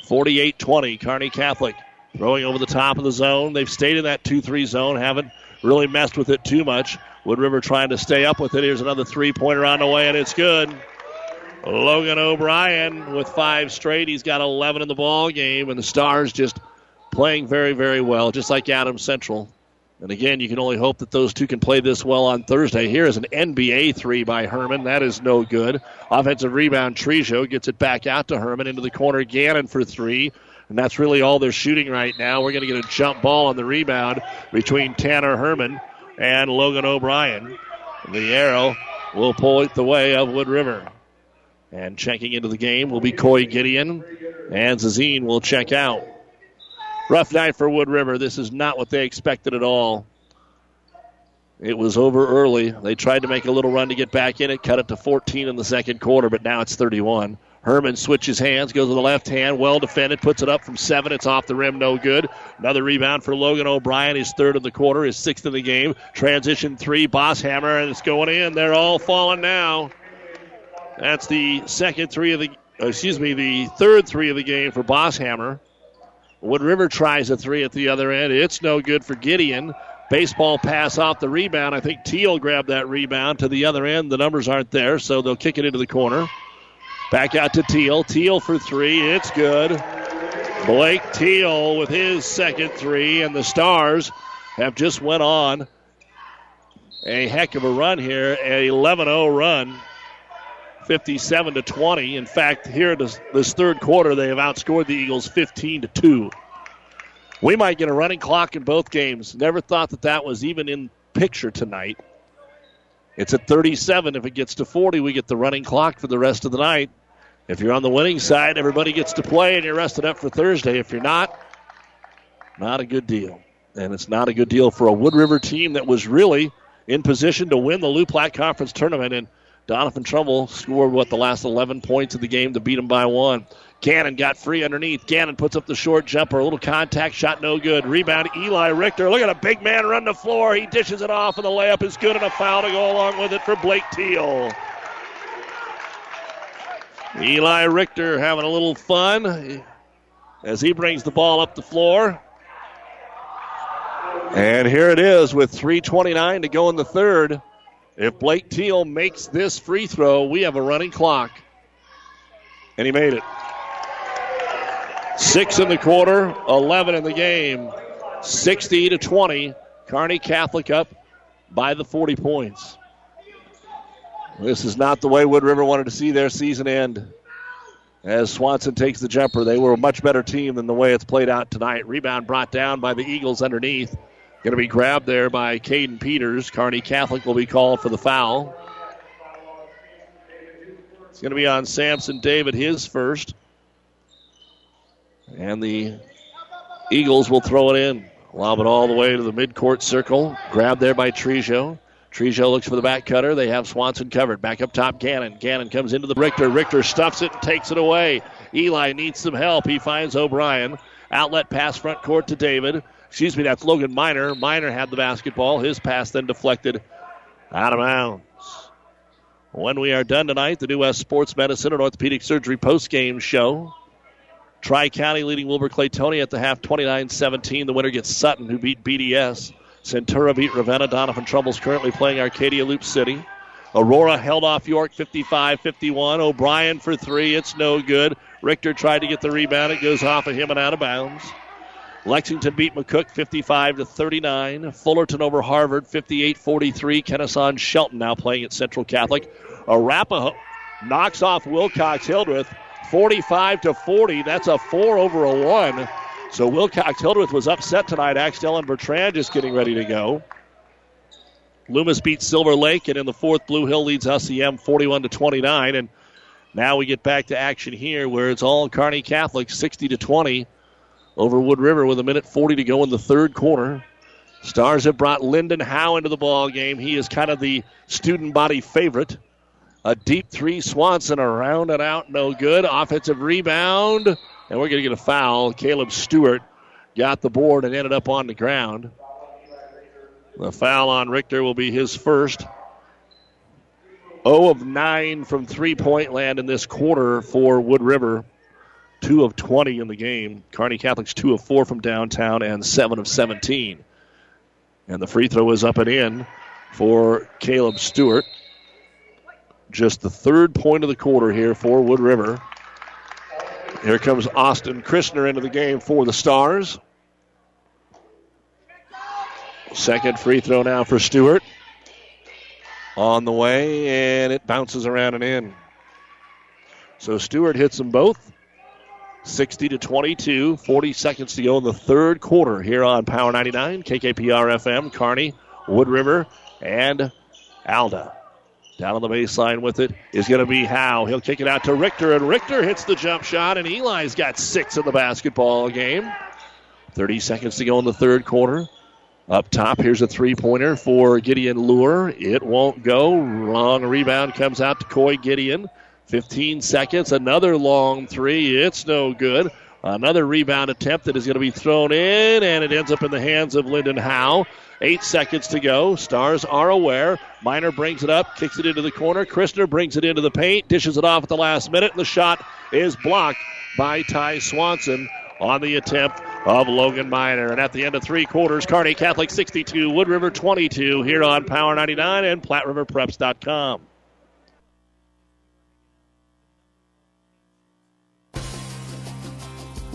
48-20, Kearney Catholic throwing over the top of the zone. They've stayed in that 2-3 zone, haven't really messed with it too much. Wood River trying to stay up with it. Here's another three-pointer on the way, and it's good. Logan O'Brien with five straight. He's got 11 in the ball game, and the Stars just playing very, very well, just like Adams Central. And again, you can only hope that those two can play this well on Thursday. Here is an NBA three by Herman. That is no good. Offensive rebound, Trejo gets it back out to Herman into the corner. Gannon for three. And that's really all they're shooting right now. We're going to get a jump ball on the rebound between Tanner Herman and Logan O'Brien. The arrow will pull it the way of Wood River. And checking into the game will be Coy Gideon, and Zazine will check out. Rough night for Wood River. This is not what they expected at all. It was over early. They tried to make a little run to get back in it, cut it to 14 in the second quarter, but now it's 31. Herman switches hands, goes to the left hand, well defended, puts it up from seven. It's off the rim, no good. Another rebound for Logan O'Brien, his third of the quarter, his sixth in the game. Transition three, Boss Hammer, and it's going in. They're all falling now. That's the third three of the game for Boss Hammer. Wood River tries a three at the other end. It's no good for Gideon. Baseball pass off the rebound. I think Teal grabbed that rebound to the other end. The numbers aren't there, so they'll kick it into the corner. Back out to Teal. Teal for three. It's good. Blake Teal with his second three, and the Stars have just went on a heck of a run here, an 11-0 run, 57-20. In fact, here this third quarter, they have outscored the Eagles 15-2. We might get a running clock in both games. Never thought that was even in picture tonight. It's at 37. If it gets to 40, we get the running clock for the rest of the night. If you're on the winning side, everybody gets to play, and you're rested up for Thursday. If you're not a good deal. And it's not a good deal for a Wood River team that was really in position to win the Lou Platt Conference Tournament. And Donovan Trumbull scored, the last 11 points of the game to beat him by one. Gannon got free underneath. Gannon puts up the short jumper. A little contact shot, no good. Rebound, Eli Richter. Look at a big man run the floor. He dishes it off, and the layup is good, and a foul to go along with it for Blake Teal. Eli Richter having a little fun as he brings the ball up the floor. And here it is with 3:29 to go in the third. If Blake Teal makes this free throw, we have a running clock. And he made it. 6 in the quarter, 11 in the game. 60-20, Kearney Catholic up by the 40 points. This is not the way Wood River wanted to see their season end. As Swanson takes the jumper, they were a much better team than the way it's played out tonight. Rebound brought down by the Eagles underneath. Going to be grabbed there by Caden Peters. Kearney Catholic will be called for the foul. It's going to be on Samson David, his first. And the Eagles will throw it in. Lob it all the way to the midcourt circle. Grabbed there by Trejo. Trejo looks for the back cutter. They have Swanson covered. Back up top, Gannon. Gannon comes into the Richter. Richter stuffs it and takes it away. Eli needs some help. He finds O'Brien. Outlet pass front court to David. That's Logan Minor. Minor had the basketball. His pass then deflected out of bounds. When we are done tonight, the New West Sports Medicine and Orthopedic Surgery postgame show. Tri-County leading Wilbur Claytoni at the half, 29-17. The winner gets Sutton, who beat BDS. Centura beat Ravenna. Donovan Trumbull's currently playing Arcadia Loop City. Aurora held off York 55-51. O'Brien for three. It's no good. Richter tried to get the rebound. It goes off of him and out of bounds. Lexington beat McCook 55-39. Fullerton over Harvard 58-43. Kennesaw and Shelton now playing at Central Catholic. Arapahoe knocks off Wilcox-Hildreth 45-40. That's a 4 over a 1. So Wilcox-Hildreth was upset tonight. Axtell and Bertrand just getting ready to go. Loomis beats Silver Lake, and in the fourth, Blue Hill leads SEM 41-29. And now we get back to action here where it's all Kearney Catholic 60-20 over Wood River with 1:40 to go in the third quarter. Stars have brought Lyndon Howe into the ball game. He is kind of the student body favorite. A deep three, Swanson around and out, no good. Offensive rebound, and we're going to get a foul. Caleb Stewart got the board and ended up on the ground. The foul on Richter will be his first. 0 of 9 from three-point land in this quarter for Wood River. 2 of 20 in the game. Kearney Catholic's 2 of 4 from downtown and 7 of 17. And the free throw is up and in for Caleb Stewart. Just the third point of the quarter here for Wood River. Here comes Austin Christner into the game for the Stars. Second free throw now for Stewart. On the way, and it bounces around and in. So Stewart hits them both. 60-22, 40 seconds to go in the third quarter here on Power 99, KKPR FM, Kearney, Wood River, and Alda. Down on the baseline with it is going to be Howe. He'll kick it out to Richter, and Richter hits the jump shot, and Eli's got 6 in the basketball game. 30 seconds to go in the third quarter. Up top, here's a three-pointer for Gideon Luer. It won't go. Long rebound comes out to Coy Gideon. 15 seconds, another long three. It's no good. Another rebound attempt that is going to be thrown in, and it ends up in the hands of Lyndon Howe. 8 seconds to go. Stars are aware. Miner brings it up, kicks it into the corner. Christner brings it into the paint, dishes it off at the last minute, and the shot is blocked by Ty Swanson on the attempt of Logan Miner. And at the end of three quarters, Kearney Catholic 62, Wood River 22 here on Power 99 and PlatteRiverPreps.com.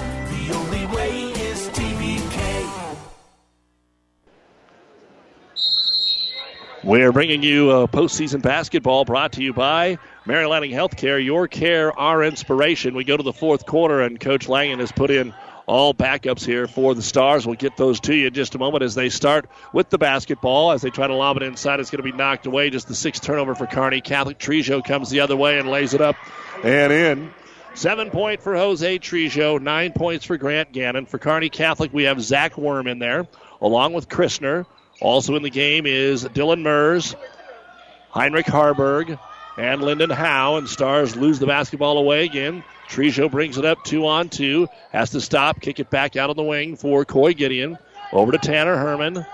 the only way is TBK. We're bringing you postseason basketball brought to you by Mary Lanning Healthcare, your care, our inspiration. We go to the fourth quarter, and Coach Langen has put in all backups here for the Stars. We'll get those to you in just a moment as they start with the basketball. As they try to lob it inside, it's going to be knocked away. Just the sixth turnover for Kearney Catholic. Trejo comes the other way and lays it up and in. 7 point for Jose Trejo, 9 points for Grant Gannon. For Kearney Catholic, we have Zach Worm in there, along with Christner. Also in the game is Dylan Mers, Heinrich Harburg, and Lyndon Howe. And Stars lose the basketball away again. Trejo brings it up 2-on-2. Has to stop, kick it back out on the wing for Coy Gideon. Over to Tanner Herman.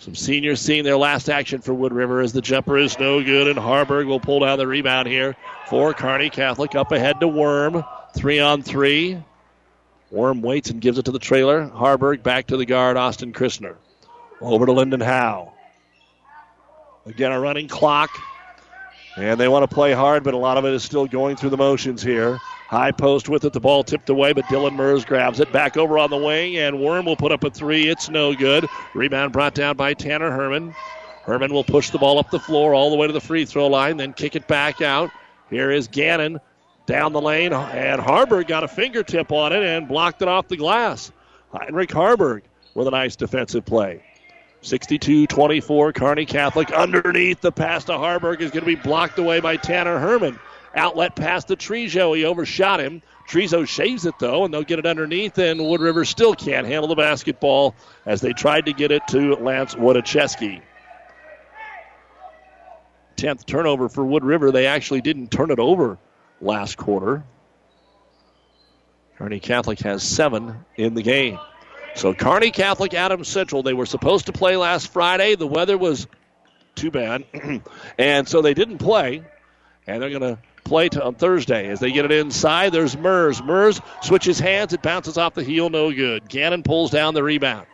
Some seniors seeing their last action for Wood River as the jumper is no good. And Harburg will pull down the rebound here for Kearney Catholic. Up ahead to Worm. 3-on-3. Worm waits and gives it to the trailer. Harburg back to the guard, Austin Christner. Over to Lyndon Howe. Again, a running clock. And they want to play hard, but a lot of it is still going through the motions here. High post with it. The ball tipped away, but Dylan Mers grabs it. Back over on the wing, and Worm will put up a three. It's no good. Rebound brought down by Tanner Herman. Herman will push the ball up the floor all the way to the free throw line, then kick it back out. Here is Gannon. down the lane, and Harburg got a fingertip on it and blocked it off the glass. Heinrich Harburg with a nice defensive play. 62-24, Kearney Catholic underneath. The pass to Harburg is going to be blocked away by Tanner Herman. Outlet pass to Trejo. He overshot him. Trezo shaves it, though, and they'll get it underneath, and Wood River still can't handle the basketball as they tried to get it to Lance Wodachewski. 10th turnover for Wood River. They actually didn't turn it over last quarter. Kearney Catholic has 7 in the game. So Kearney Catholic, Adams Central, they were supposed to play last Friday. The weather was too bad, and so they didn't play, and they're going to play on Thursday. As they get it inside, there's Mers. Mers switches hands. It bounces off the heel. No good. Gannon pulls down the rebound.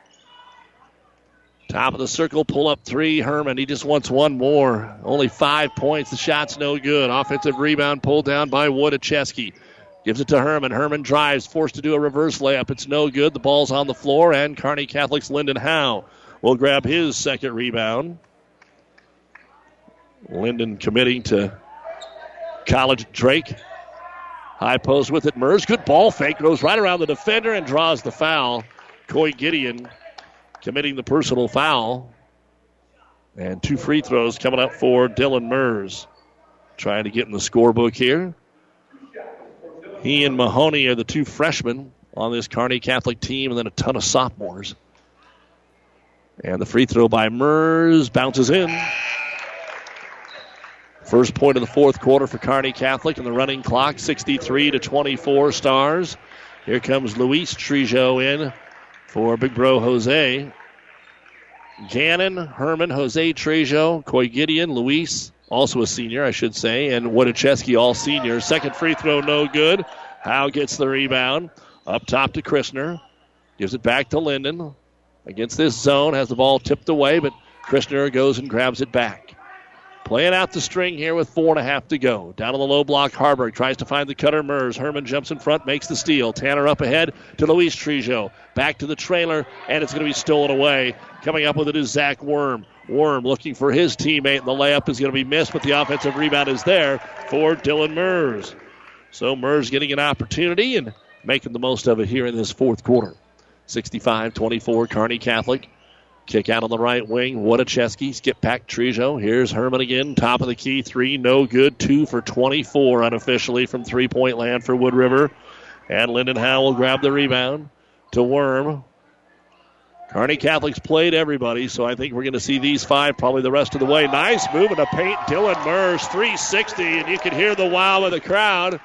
Top of the circle, pull up three. Herman, he just wants one more. Only 5 points. The shot's no good. Offensive rebound pulled down by Wodachewski. Gives it to Herman. Herman drives, forced to do a reverse layup. It's no good. The ball's on the floor, and Kearney Catholic's Lyndon Howe will grab his second rebound. Lyndon committing to College Drake. High post with it. Mers, good ball fake. Goes right around the defender and draws the foul. Coy Gideon committing the personal foul. And 2 free throws coming up for Dylan Mers. Trying to get in the scorebook here. He and Mahoney are the 2 freshmen on this Kearney Catholic team, and then a ton of sophomores. And the free throw by Mers bounces in. First point of the fourth quarter for Kearney Catholic, and the running clock, 63-24 Stars. Here comes Luis Trejo in for Big Bro Jose. Gannon, Herman, Jose Trejo, Coy Gideon, Luis, also a senior, I should say, and Wodachewski, all senior. Second free throw, no good. Howe gets the rebound. Up top to Christner. Gives it back to Linden. Against this zone, has the ball tipped away, but Christner goes and grabs it back. Playing out the string here with 4.5 to go. Down on the low block, Harburg tries to find the cutter, Mers. Herman jumps in front, makes the steal. Tanner up ahead to Luis Trejo. Back to the trailer, and it's going to be stolen away. Coming up with it is Zach Worm. Worm looking for his teammate, and the layup is going to be missed, but the offensive rebound is there for Dylan Mers. So Mers getting an opportunity and making the most of it here in this fourth quarter. 65-24, Kearney Catholic. Kick out on the right wing, Wodachewski, skip back Trejo. Here's Herman again, top of the key, 3, no good, 2 for 24 unofficially from three-point land for Wood River. And Lyndon Howe will grab the rebound to Worm. Kearney Catholic's played everybody, so I think we're going to see these 5 probably the rest of the way. Nice move in the paint, Dylan Mers, 360, and you can hear the wow of the crowd.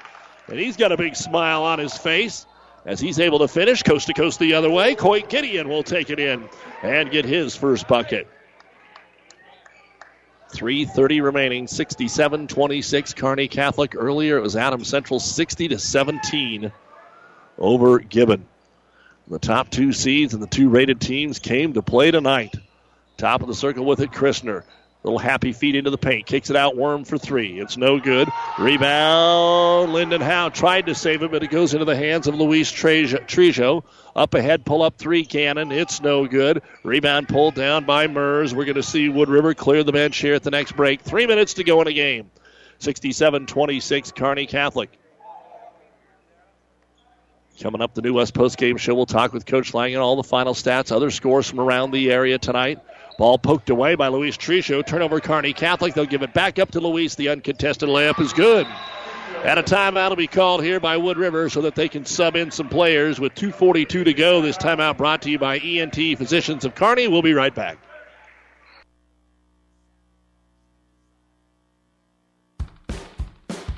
And he's got a big smile on his face. As he's able to finish, coast-to-coast the other way, Coy Gideon will take it in and get his first bucket. 3:30 remaining, 67-26, Kearney Catholic. Earlier it was Adams Central 60-17 over Gibbon. The top 2 seeds and the 2 rated teams came to play tonight. Top of the circle with it, Christner. Little happy feet into the paint. Kicks it out, Worm for 3. It's no good. Rebound, Lyndon Howe tried to save it, but it goes into the hands of Luis Trejo. Up ahead, pull up 3, Cannon. It's no good. Rebound pulled down by Mers. We're going to see Wood River clear the bench here at the next break. 3 minutes to go in a game. 67-26, Kearney Catholic. Coming up, the New West postgame show. We'll talk with Coach Lang and all the final stats, other scores from around the area tonight. Ball poked away by Luis Trejo. Turnover, Kearney Catholic. They'll give it back up to Luis. The uncontested layup is good. And a timeout will be called here by Wood River so that they can sub in some players with 2:42 to go. This timeout brought to you by ENT Physicians of Kearney. We'll be right back.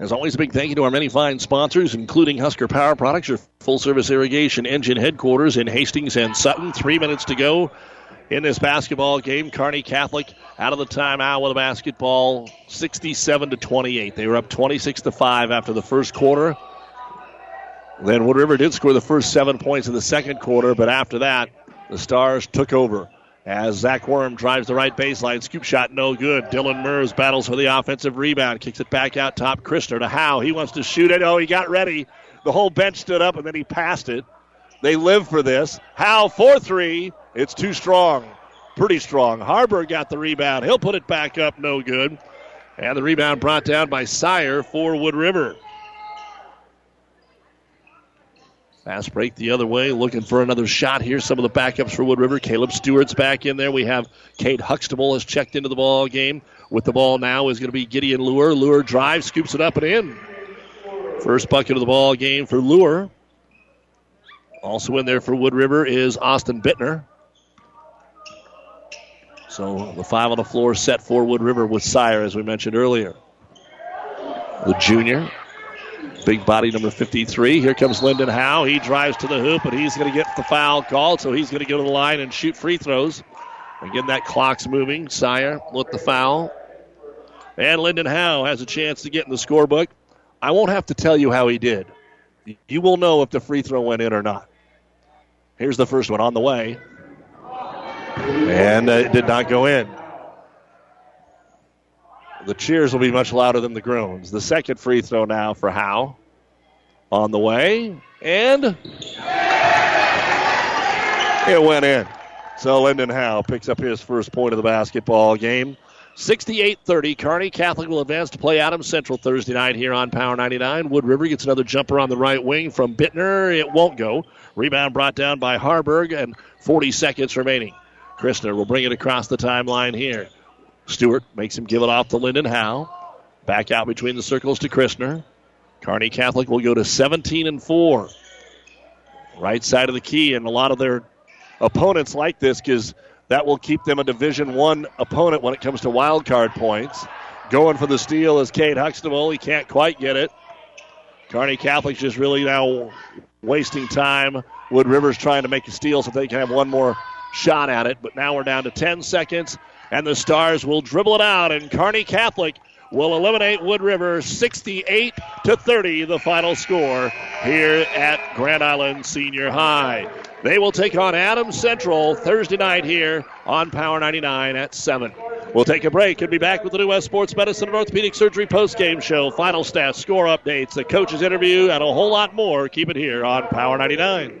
As always, a big thank you to our many fine sponsors, including Husker Power Products, your full-service irrigation engine headquarters in Hastings and Sutton. 3 minutes to go in this basketball game. Kearney Catholic out of the timeout with a basketball, 67-28. They were up 26-5 after the first quarter. Then Wood River did score the first 7 points in the second quarter, but after that, the Stars took over as Zach Worm drives the right baseline. Scoop shot no good. Dylan Mers battles for the offensive rebound. Kicks it back out top. Christner to Howe. He wants to shoot it. Oh, he got ready. The whole bench stood up, and then he passed it. They live for this. Howe for three. It's too strong. Pretty strong. Harbour got the rebound. He'll put it back up. No good. And the rebound brought down by Sire for Wood River. Fast break the other way, looking for another shot here. Some of the backups for Wood River. Caleb Stewart's back in there. We have Kate Huxtable has checked into the ball game. With the ball now is going to be Gideon Luer. Luer drives, scoops it up and in. First bucket of the ball game for Luer. Also in there for Wood River is Austin Bittner. So the five on the floor set for Wood River with Sire, as we mentioned earlier. The junior. Big body number 53. Here comes Lyndon Howe. He drives to the hoop, but he's going to get the foul called, so he's going to go to the line and shoot free throws. Again, that clock's moving. Sire with the foul. And Lyndon Howe has a chance to get in the scorebook. I won't have to tell you how he did. You will know if the free throw went in or not. Here's the first one on the way. And it did not go in. The cheers will be much louder than the groans. The second free throw now for Howe. On the way. And it went in. So Lyndon Howe picks up his first point of the basketball game. 68-30. Kearney Catholic will advance to play Adams Central Thursday night here on Power 99. Wood River gets another jumper on the right wing from Bittner. It won't go. Rebound brought down by Harburg and 40 seconds remaining. Christner will bring it across the timeline here. Stewart makes him give it off to Lyndon Howe. Back out between the circles to Christner. Kearney Catholic will go to 17-4. Right side of the key, and a lot of their opponents like this because that will keep them a Division I opponent when it comes to wild card points. Going for the steal is Cade Huxtable. He can't quite get it. Kearney Catholic's just really now wasting time. Wood River's trying to make a steal so they can have one more shot at it. But now we're down to 10 seconds. And the Stars will dribble it out, and Kearney Catholic will eliminate Wood River 68-30, the final score here at Grand Island Senior High. They will take on Adams Central Thursday night here on Power 99 at 7. We'll take a break and be back with the New West Sports Medicine and Orthopedic Surgery postgame show, final stats, score updates, the coaches interview, and a whole lot more. Keep it here on Power 99.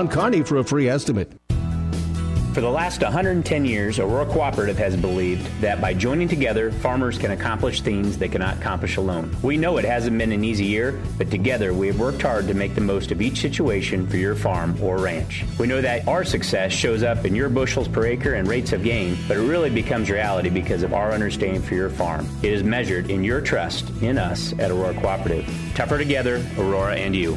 Kearney for a free estimate. For the last 110 years, Aurora Cooperative has believed that by joining together, farmers can accomplish things they cannot accomplish alone. We know it hasn't been an easy year, but together we have worked hard to make the most of each situation for your farm or ranch. We know that our success shows up in your bushels per acre and rates of gain, but it really becomes reality because of our understanding for your farm. It is measured in your trust in us at Aurora Cooperative. Tougher together, Aurora and you.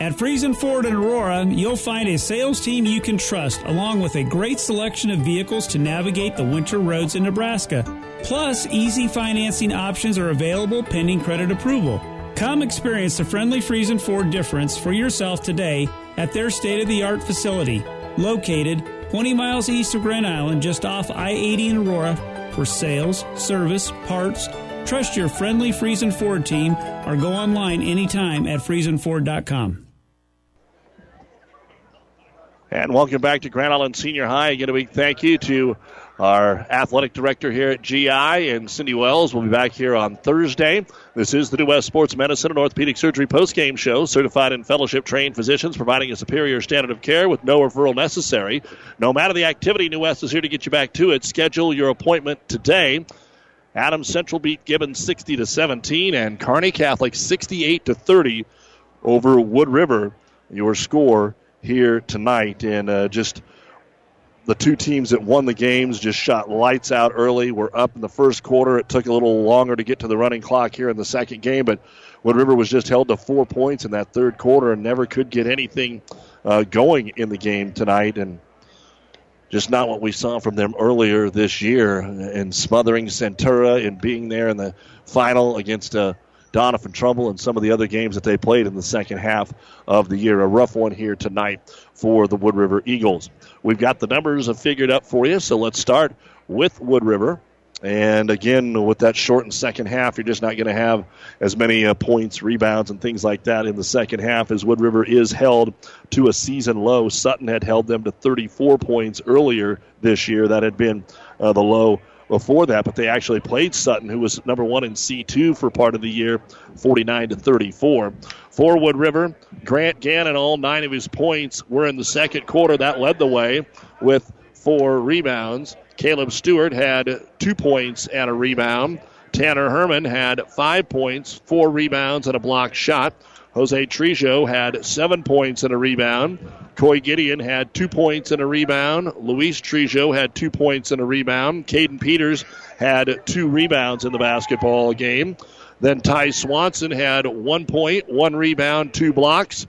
At Friesen Ford in Aurora, you'll find a sales team you can trust, along with a great selection of vehicles to navigate the winter roads in Nebraska. Plus, easy financing options are available pending credit approval. Come experience the friendly Friesen Ford difference for yourself today at their state-of-the-art facility, located 20 miles east of Grand Island, just off I-80 in Aurora. For sales, service, parts, trust your friendly Friesen Ford team, or go online anytime at FriesenFord.com. And welcome back to Grand Island Senior High. Again, a big thank you to our athletic director here at GI and Cindy Wells. Will be back here on Thursday. This is the New West Sports Medicine and Orthopedic Surgery postgame show. Certified and fellowship-trained physicians providing a superior standard of care with no referral necessary. No matter the activity, New West is here to get you back to it. Schedule your appointment today. Adams Central beat Gibbons 60-17 and Kearney Catholic 68-30 over Wood River. Your score here tonight, and just the two teams that won the games just shot lights out early. We're up in the first quarter. It took a little longer to get to the running clock here in the second game, but Wood River was just held to 4 points in that third quarter and never could get anything going in the game tonight, and just not what we saw from them earlier this year in smothering Centura and being there in the final against Donovan Trumbull and some of the other games that they played in the second half of the year. A rough one here tonight for the Wood River Eagles. We've got the numbers figured up for you, so let's start with Wood River. And again, with that shortened second half, you're just not going to have as many points, rebounds, and things like that in the second half, as Wood River is held to a season low. Sutton had held them to 34 points earlier this year. That had been the low before that, but they actually played Sutton, who was number one in C2 for part of the year, 49-34. For Wood River, Grant Gannon, all 9 of his points were in the second quarter. That led the way with 4 rebounds. Caleb Stewart had 2 points and a rebound. Tanner Herman had 5 points, 4 rebounds, and a blocked shot. Jose Trejo had 7 points and a rebound. Coy Gideon had 2 points and a rebound. Luis Trejo had 2 points and a rebound. Caden Peters had 2 rebounds in the basketball game. Then Ty Swanson had 1 point, 1 rebound, 2 blocks.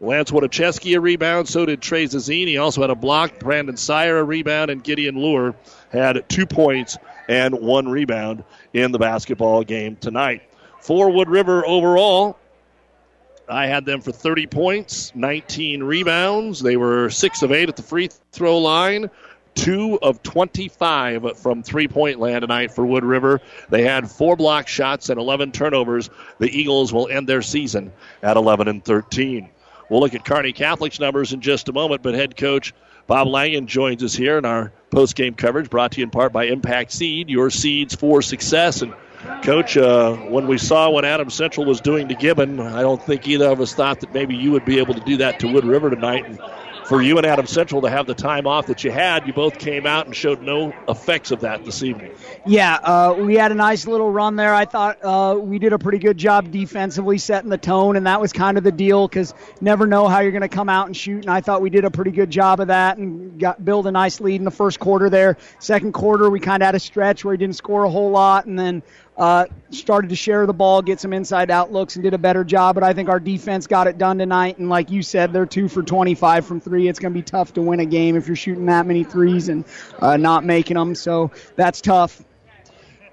Lance Wodachewski a rebound. So did Trey Zazine. He also had a block. Brandon Sire a rebound. And Gideon Luer had 2 points and 1 rebound in the basketball game tonight. For Wood River overall, I had them for 30 points, 19 rebounds. They were 6 of 8 at the free throw line, 2 of 25 from three-point land tonight for Wood River. They had 4 block shots and 11 turnovers. The Eagles will end their season at 11-13. We'll look at Kearney Catholic's numbers in just a moment, but head coach Bob Langan joins us here in our post-game coverage, brought to you in part by Impact Seed, your seeds for success. And Coach, when we saw what Adams Central was doing to Gibbon, I don't think either of us thought that maybe you would be able to do that to Wood River tonight. And for you and Adams Central to have the time off that you had, you both came out and showed no effects of that this evening. Yeah, we had a nice little run there. I thought we did a pretty good job defensively setting the tone, and that was kind of the deal, because never know how you're going to come out and shoot, and I thought we did a pretty good job of that and built a nice lead in the first quarter there. Second quarter, we kind of had a stretch where we didn't score a whole lot, and then started to share the ball, get some inside outlooks, and did a better job. But I think our defense got it done tonight. And like you said, they're 2 for 25 from three. It's going to be tough to win a game if you're shooting that many threes and not making them. So that's tough.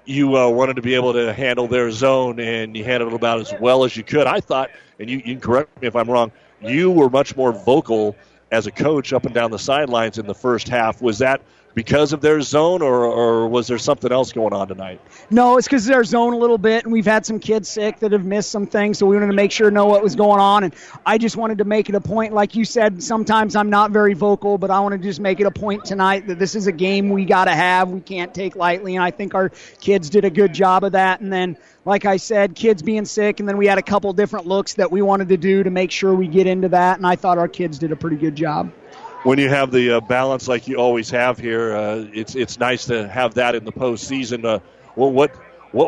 You wanted to be able to handle their zone, and you handled it about as well as you could. I thought, and you can correct me if I'm wrong, you were much more vocal as a coach up and down the sidelines in the first half. Was that because of their zone, or was there something else going on tonight? No, it's because of their zone a little bit, and we've had some kids sick that have missed some things, so we wanted to make sure to know what was going on, and I just wanted to make it a point. Like you said, sometimes I'm not very vocal, but I want to just make it a point tonight that this is a game we got to have. We can't take lightly, and I think our kids did a good job of that. And then, like I said, kids being sick, and then we had a couple different looks that we wanted to do to make sure we get into that, and I thought our kids did a pretty good job. When you have the balance like you always have here, it's nice to have that in the postseason. Well, what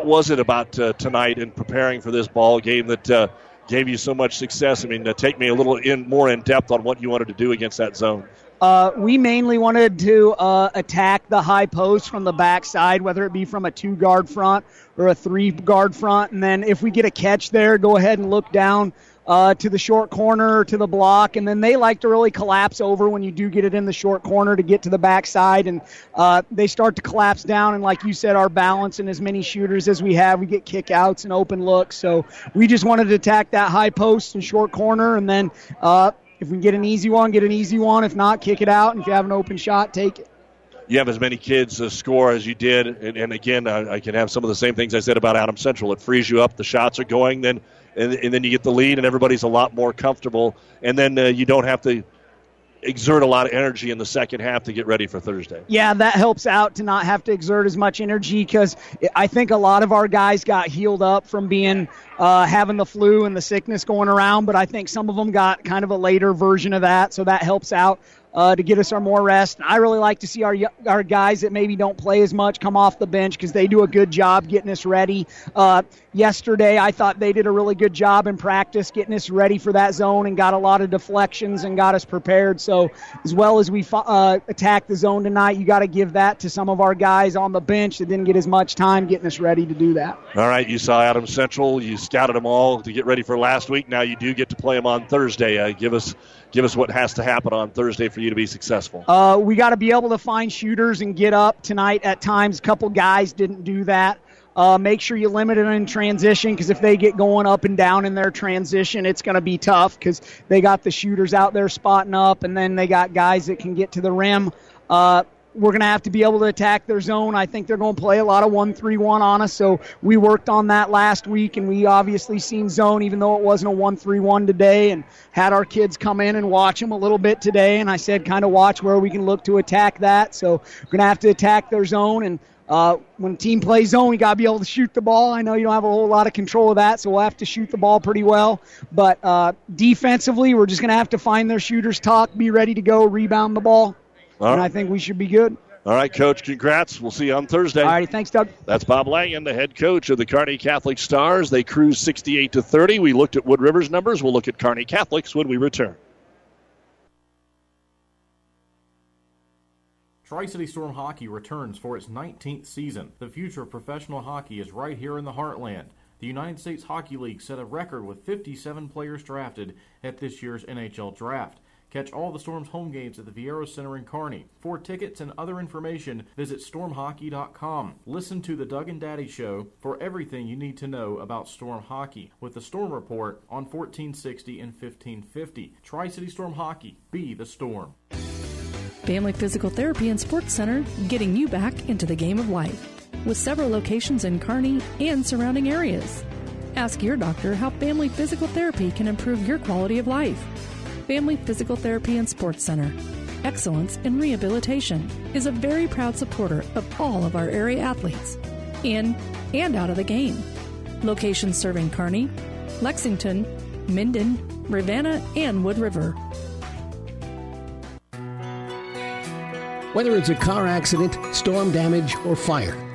was it about tonight in preparing for this ball game that gave you so much success? I mean, take me a little more in depth on what you wanted to do against that zone. We mainly wanted to attack the high post from the backside, whether it be from a 2-guard front or a 3-guard front. And then if we get a catch there, go ahead and look down to the short corner, to the block, and then they like to really collapse over when you do get it in the short corner to get to the backside, and they start to collapse down, and like you said, our balance and as many shooters as we have, we get kickouts and open looks, so we just wanted to attack that high post and short corner, and then if we get an easy one, if not, kick it out, and if you have an open shot, take it. You have as many kids score as you did, and again, I can have some of the same things I said about Adams Central. It frees you up, the shots are going, then you get the lead, and everybody's a lot more comfortable. And then you don't have to exert a lot of energy in the second half to get ready for Thursday. Yeah, that helps out to not have to exert as much energy, because I think a lot of our guys got healed up from being having the flu and the sickness going around, but I think some of them got kind of a later version of that, so that helps out to get us our more rest. And I really like to see our guys that maybe don't play as much come off the bench, because they do a good job getting us ready. Yesterday, I thought they did a really good job in practice getting us ready for that zone and got a lot of deflections and got us prepared. So as well as we attack the zone tonight, you got to give that to some of our guys on the bench that didn't get as much time getting us ready to do that. All right, you saw Adams Central. You scouted them all to get ready for last week. Now you do get to play them on Thursday. Give us what has to happen on Thursday for you to be successful. We got to be able to find shooters and get up tonight. At times, a couple guys didn't do that. Make sure you limit it in transition, because if they get going up and down in their transition, it's going to be tough, because they got the shooters out there spotting up, and then they got guys that can get to the rim. We're going to have to be able to attack their zone. I think they're going to play a lot of 1-3-1 on us, so we worked on that last week, and we obviously seen zone, even though it wasn't a 1-3-1 today, and had our kids come in and watch them a little bit today, and I said kind of watch where we can look to attack that. So we're going to have to attack their zone, and when a team plays zone, we got to be able to shoot the ball. I know you don't have a whole lot of control of that, so we'll have to shoot the ball pretty well. But defensively, we're just going to have to find their shooters, talk, be ready to go, rebound the ball. Right. And I think we should be good. All right, Coach, congrats. We'll see you on Thursday. All right, thanks, Doug. That's Bob Langan, the head coach of the Kearney Catholic Stars. They cruise 68-30. We looked at Wood River's numbers. We'll look at Kearney Catholic's when we return. Tri-City Storm Hockey returns for its 19th season. The future of professional hockey is right here in the heartland. The United States Hockey League set a record with 57 players drafted at this year's NHL Draft. Catch all the Storm's home games at the Viero Center in Kearney. For tickets and other information, visit stormhockey.com. Listen to the Doug and Daddy Show for everything you need to know about Storm Hockey with the Storm Report on 1460 and 1550. Tri-City Storm Hockey, be the Storm. Family Physical Therapy and Sports Center, getting you back into the game of life with several locations in Kearney and surrounding areas. Ask your doctor how family physical therapy can improve your quality of life. Family Physical Therapy and Sports Center. Excellence in Rehabilitation is a very proud supporter of all of our area athletes, in and out of the game. Locations serving Kearney, Lexington, Minden, Ravenna, and Wood River. Whether it's a car accident, storm damage, or fire,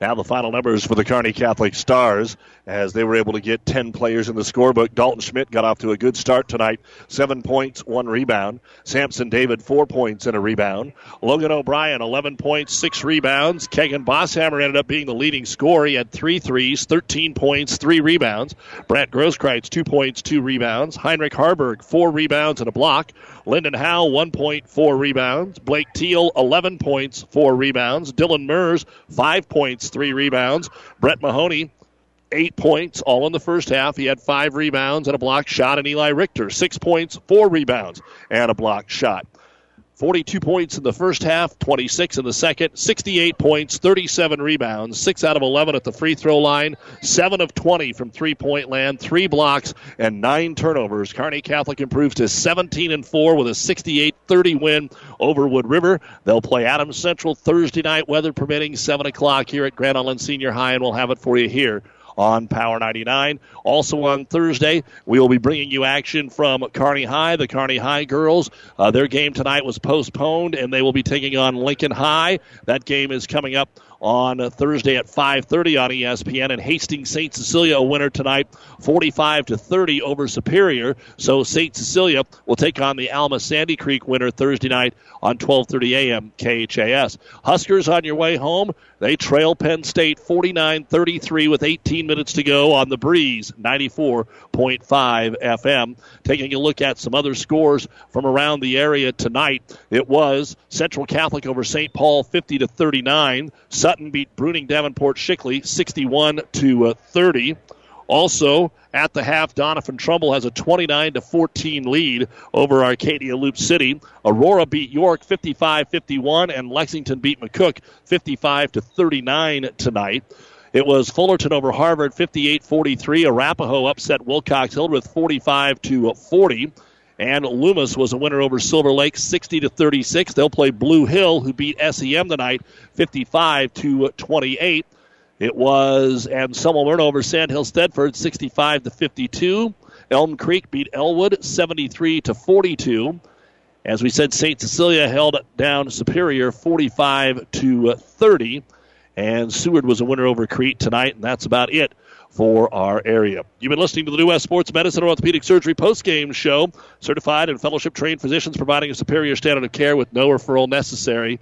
Now the final numbers for the Kearney Catholic Stars, as they were able to get 10 players in the scorebook. Dalton Schmidt got off to a good start tonight, 7 points, 1 rebound. Samson David, 4 points and a rebound. Logan O'Brien, 11 points, 6 rebounds. Kegan Bosshammer ended up being the leading scorer. He had 3 threes, 13 points, 3 rebounds. Brant Grosskreutz, 2 points, 2 rebounds. Heinrich Harburg, 4 rebounds and a block. Lyndon Howe, 1 point, 4 rebounds. Blake Teal, 11 points, 4 rebounds. Dylan Murs, 5 points, 3 rebounds. Brett Mahoney, 8 points, all in the first half. He had 5 rebounds and a block shot. And Eli Richter, 6 points, 4 rebounds, and a block shot. 42 points in the first half, 26 in the second, 68 points, 37 rebounds, 6 out of 11 at the free throw line, 7 of 20 from three-point land, 3 blocks, and 9 turnovers. Kearney Catholic improves to 17-4 with a 68-30 win over Wood River. They'll play Adams Central Thursday night, weather permitting, 7 o'clock here at Grand Island Senior High, and we'll have it for you here on Power 99. Also on Thursday, we will be bringing you action from Kearney High, the Kearney High girls. Their game tonight was postponed, and they will be taking on Lincoln High. That game is coming up on a Thursday at 5:30 on ESPN. And Hastings St. Cecilia, a winner tonight, 45-30 over Superior. So St. Cecilia will take on the Alma Sandy Creek winner Thursday night on 12:30 a.m. KHAS. Huskers on your way home. They trail Penn State 49-33 with 18 minutes to go on the Breeze, 94.5 FM. Taking a look at some other scores from around the area tonight, it was Central Catholic over St. Paul 50-39. Sutton beat Bruning Davenport Shickley 61-30. Also, at the half, Donovan Trumbull has a 29-14 lead over Arcadia Loop City. Aurora beat York 55-51, and Lexington beat McCook 55-39 tonight. It was Fullerton over Harvard 58-43. Arapahoe upset Wilcox Hildreth 45-40. And Loomis was a winner over Silver Lake, 60-36. They'll play Blue Hill, who beat SEM tonight, 55-28. It was Anselmo Myrna over Sandhill Stedford, 65-52. Elm Creek beat Elwood, 73-42. As we said, St. Cecilia held down Superior, 45-30. And Seward was a winner over Crete tonight, and that's about it for our area. You've been listening to the New West Sports Medicine and Orthopedic Surgery postgame show. Certified and fellowship-trained physicians providing a superior standard of care with no referral necessary.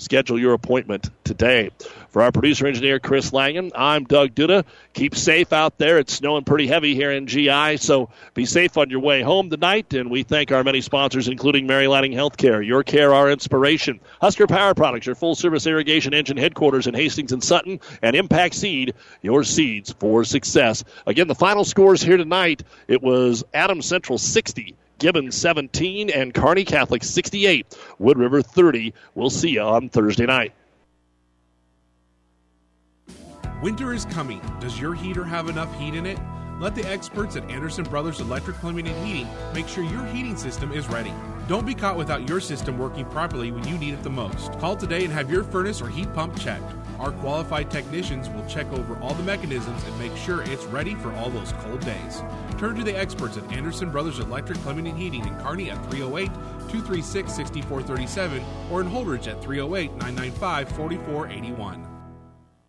Schedule your appointment today. For our producer-engineer, Chris Langen, I'm Doug Duda. Keep safe out there. It's snowing pretty heavy here in GI, so be safe on your way home tonight. And we thank our many sponsors, including Mary Lanning Healthcare, Your Care, Our Inspiration, Husker Power Products, your full-service irrigation engine headquarters in Hastings and Sutton, and Impact Seed, your seeds for success. Again, the final scores here tonight, it was Adams Central 60, Gibbon 17, and Kearney Catholic 68, Wood River 30. We'll see you on Thursday night. Winter is coming. Does your heater have enough heat in it? Let the experts at Anderson Brothers Electric Plumbing and Heating make sure your heating system is ready. Don't be caught without your system working properly when you need it the most. Call today and have your furnace or heat pump checked. Our qualified technicians will check over all the mechanisms and make sure it's ready for all those cold days. Turn to the experts at Anderson Brothers Electric Plumbing and Heating in Kearney at 308-236-6437 or in Holdridge at 308-995-4481.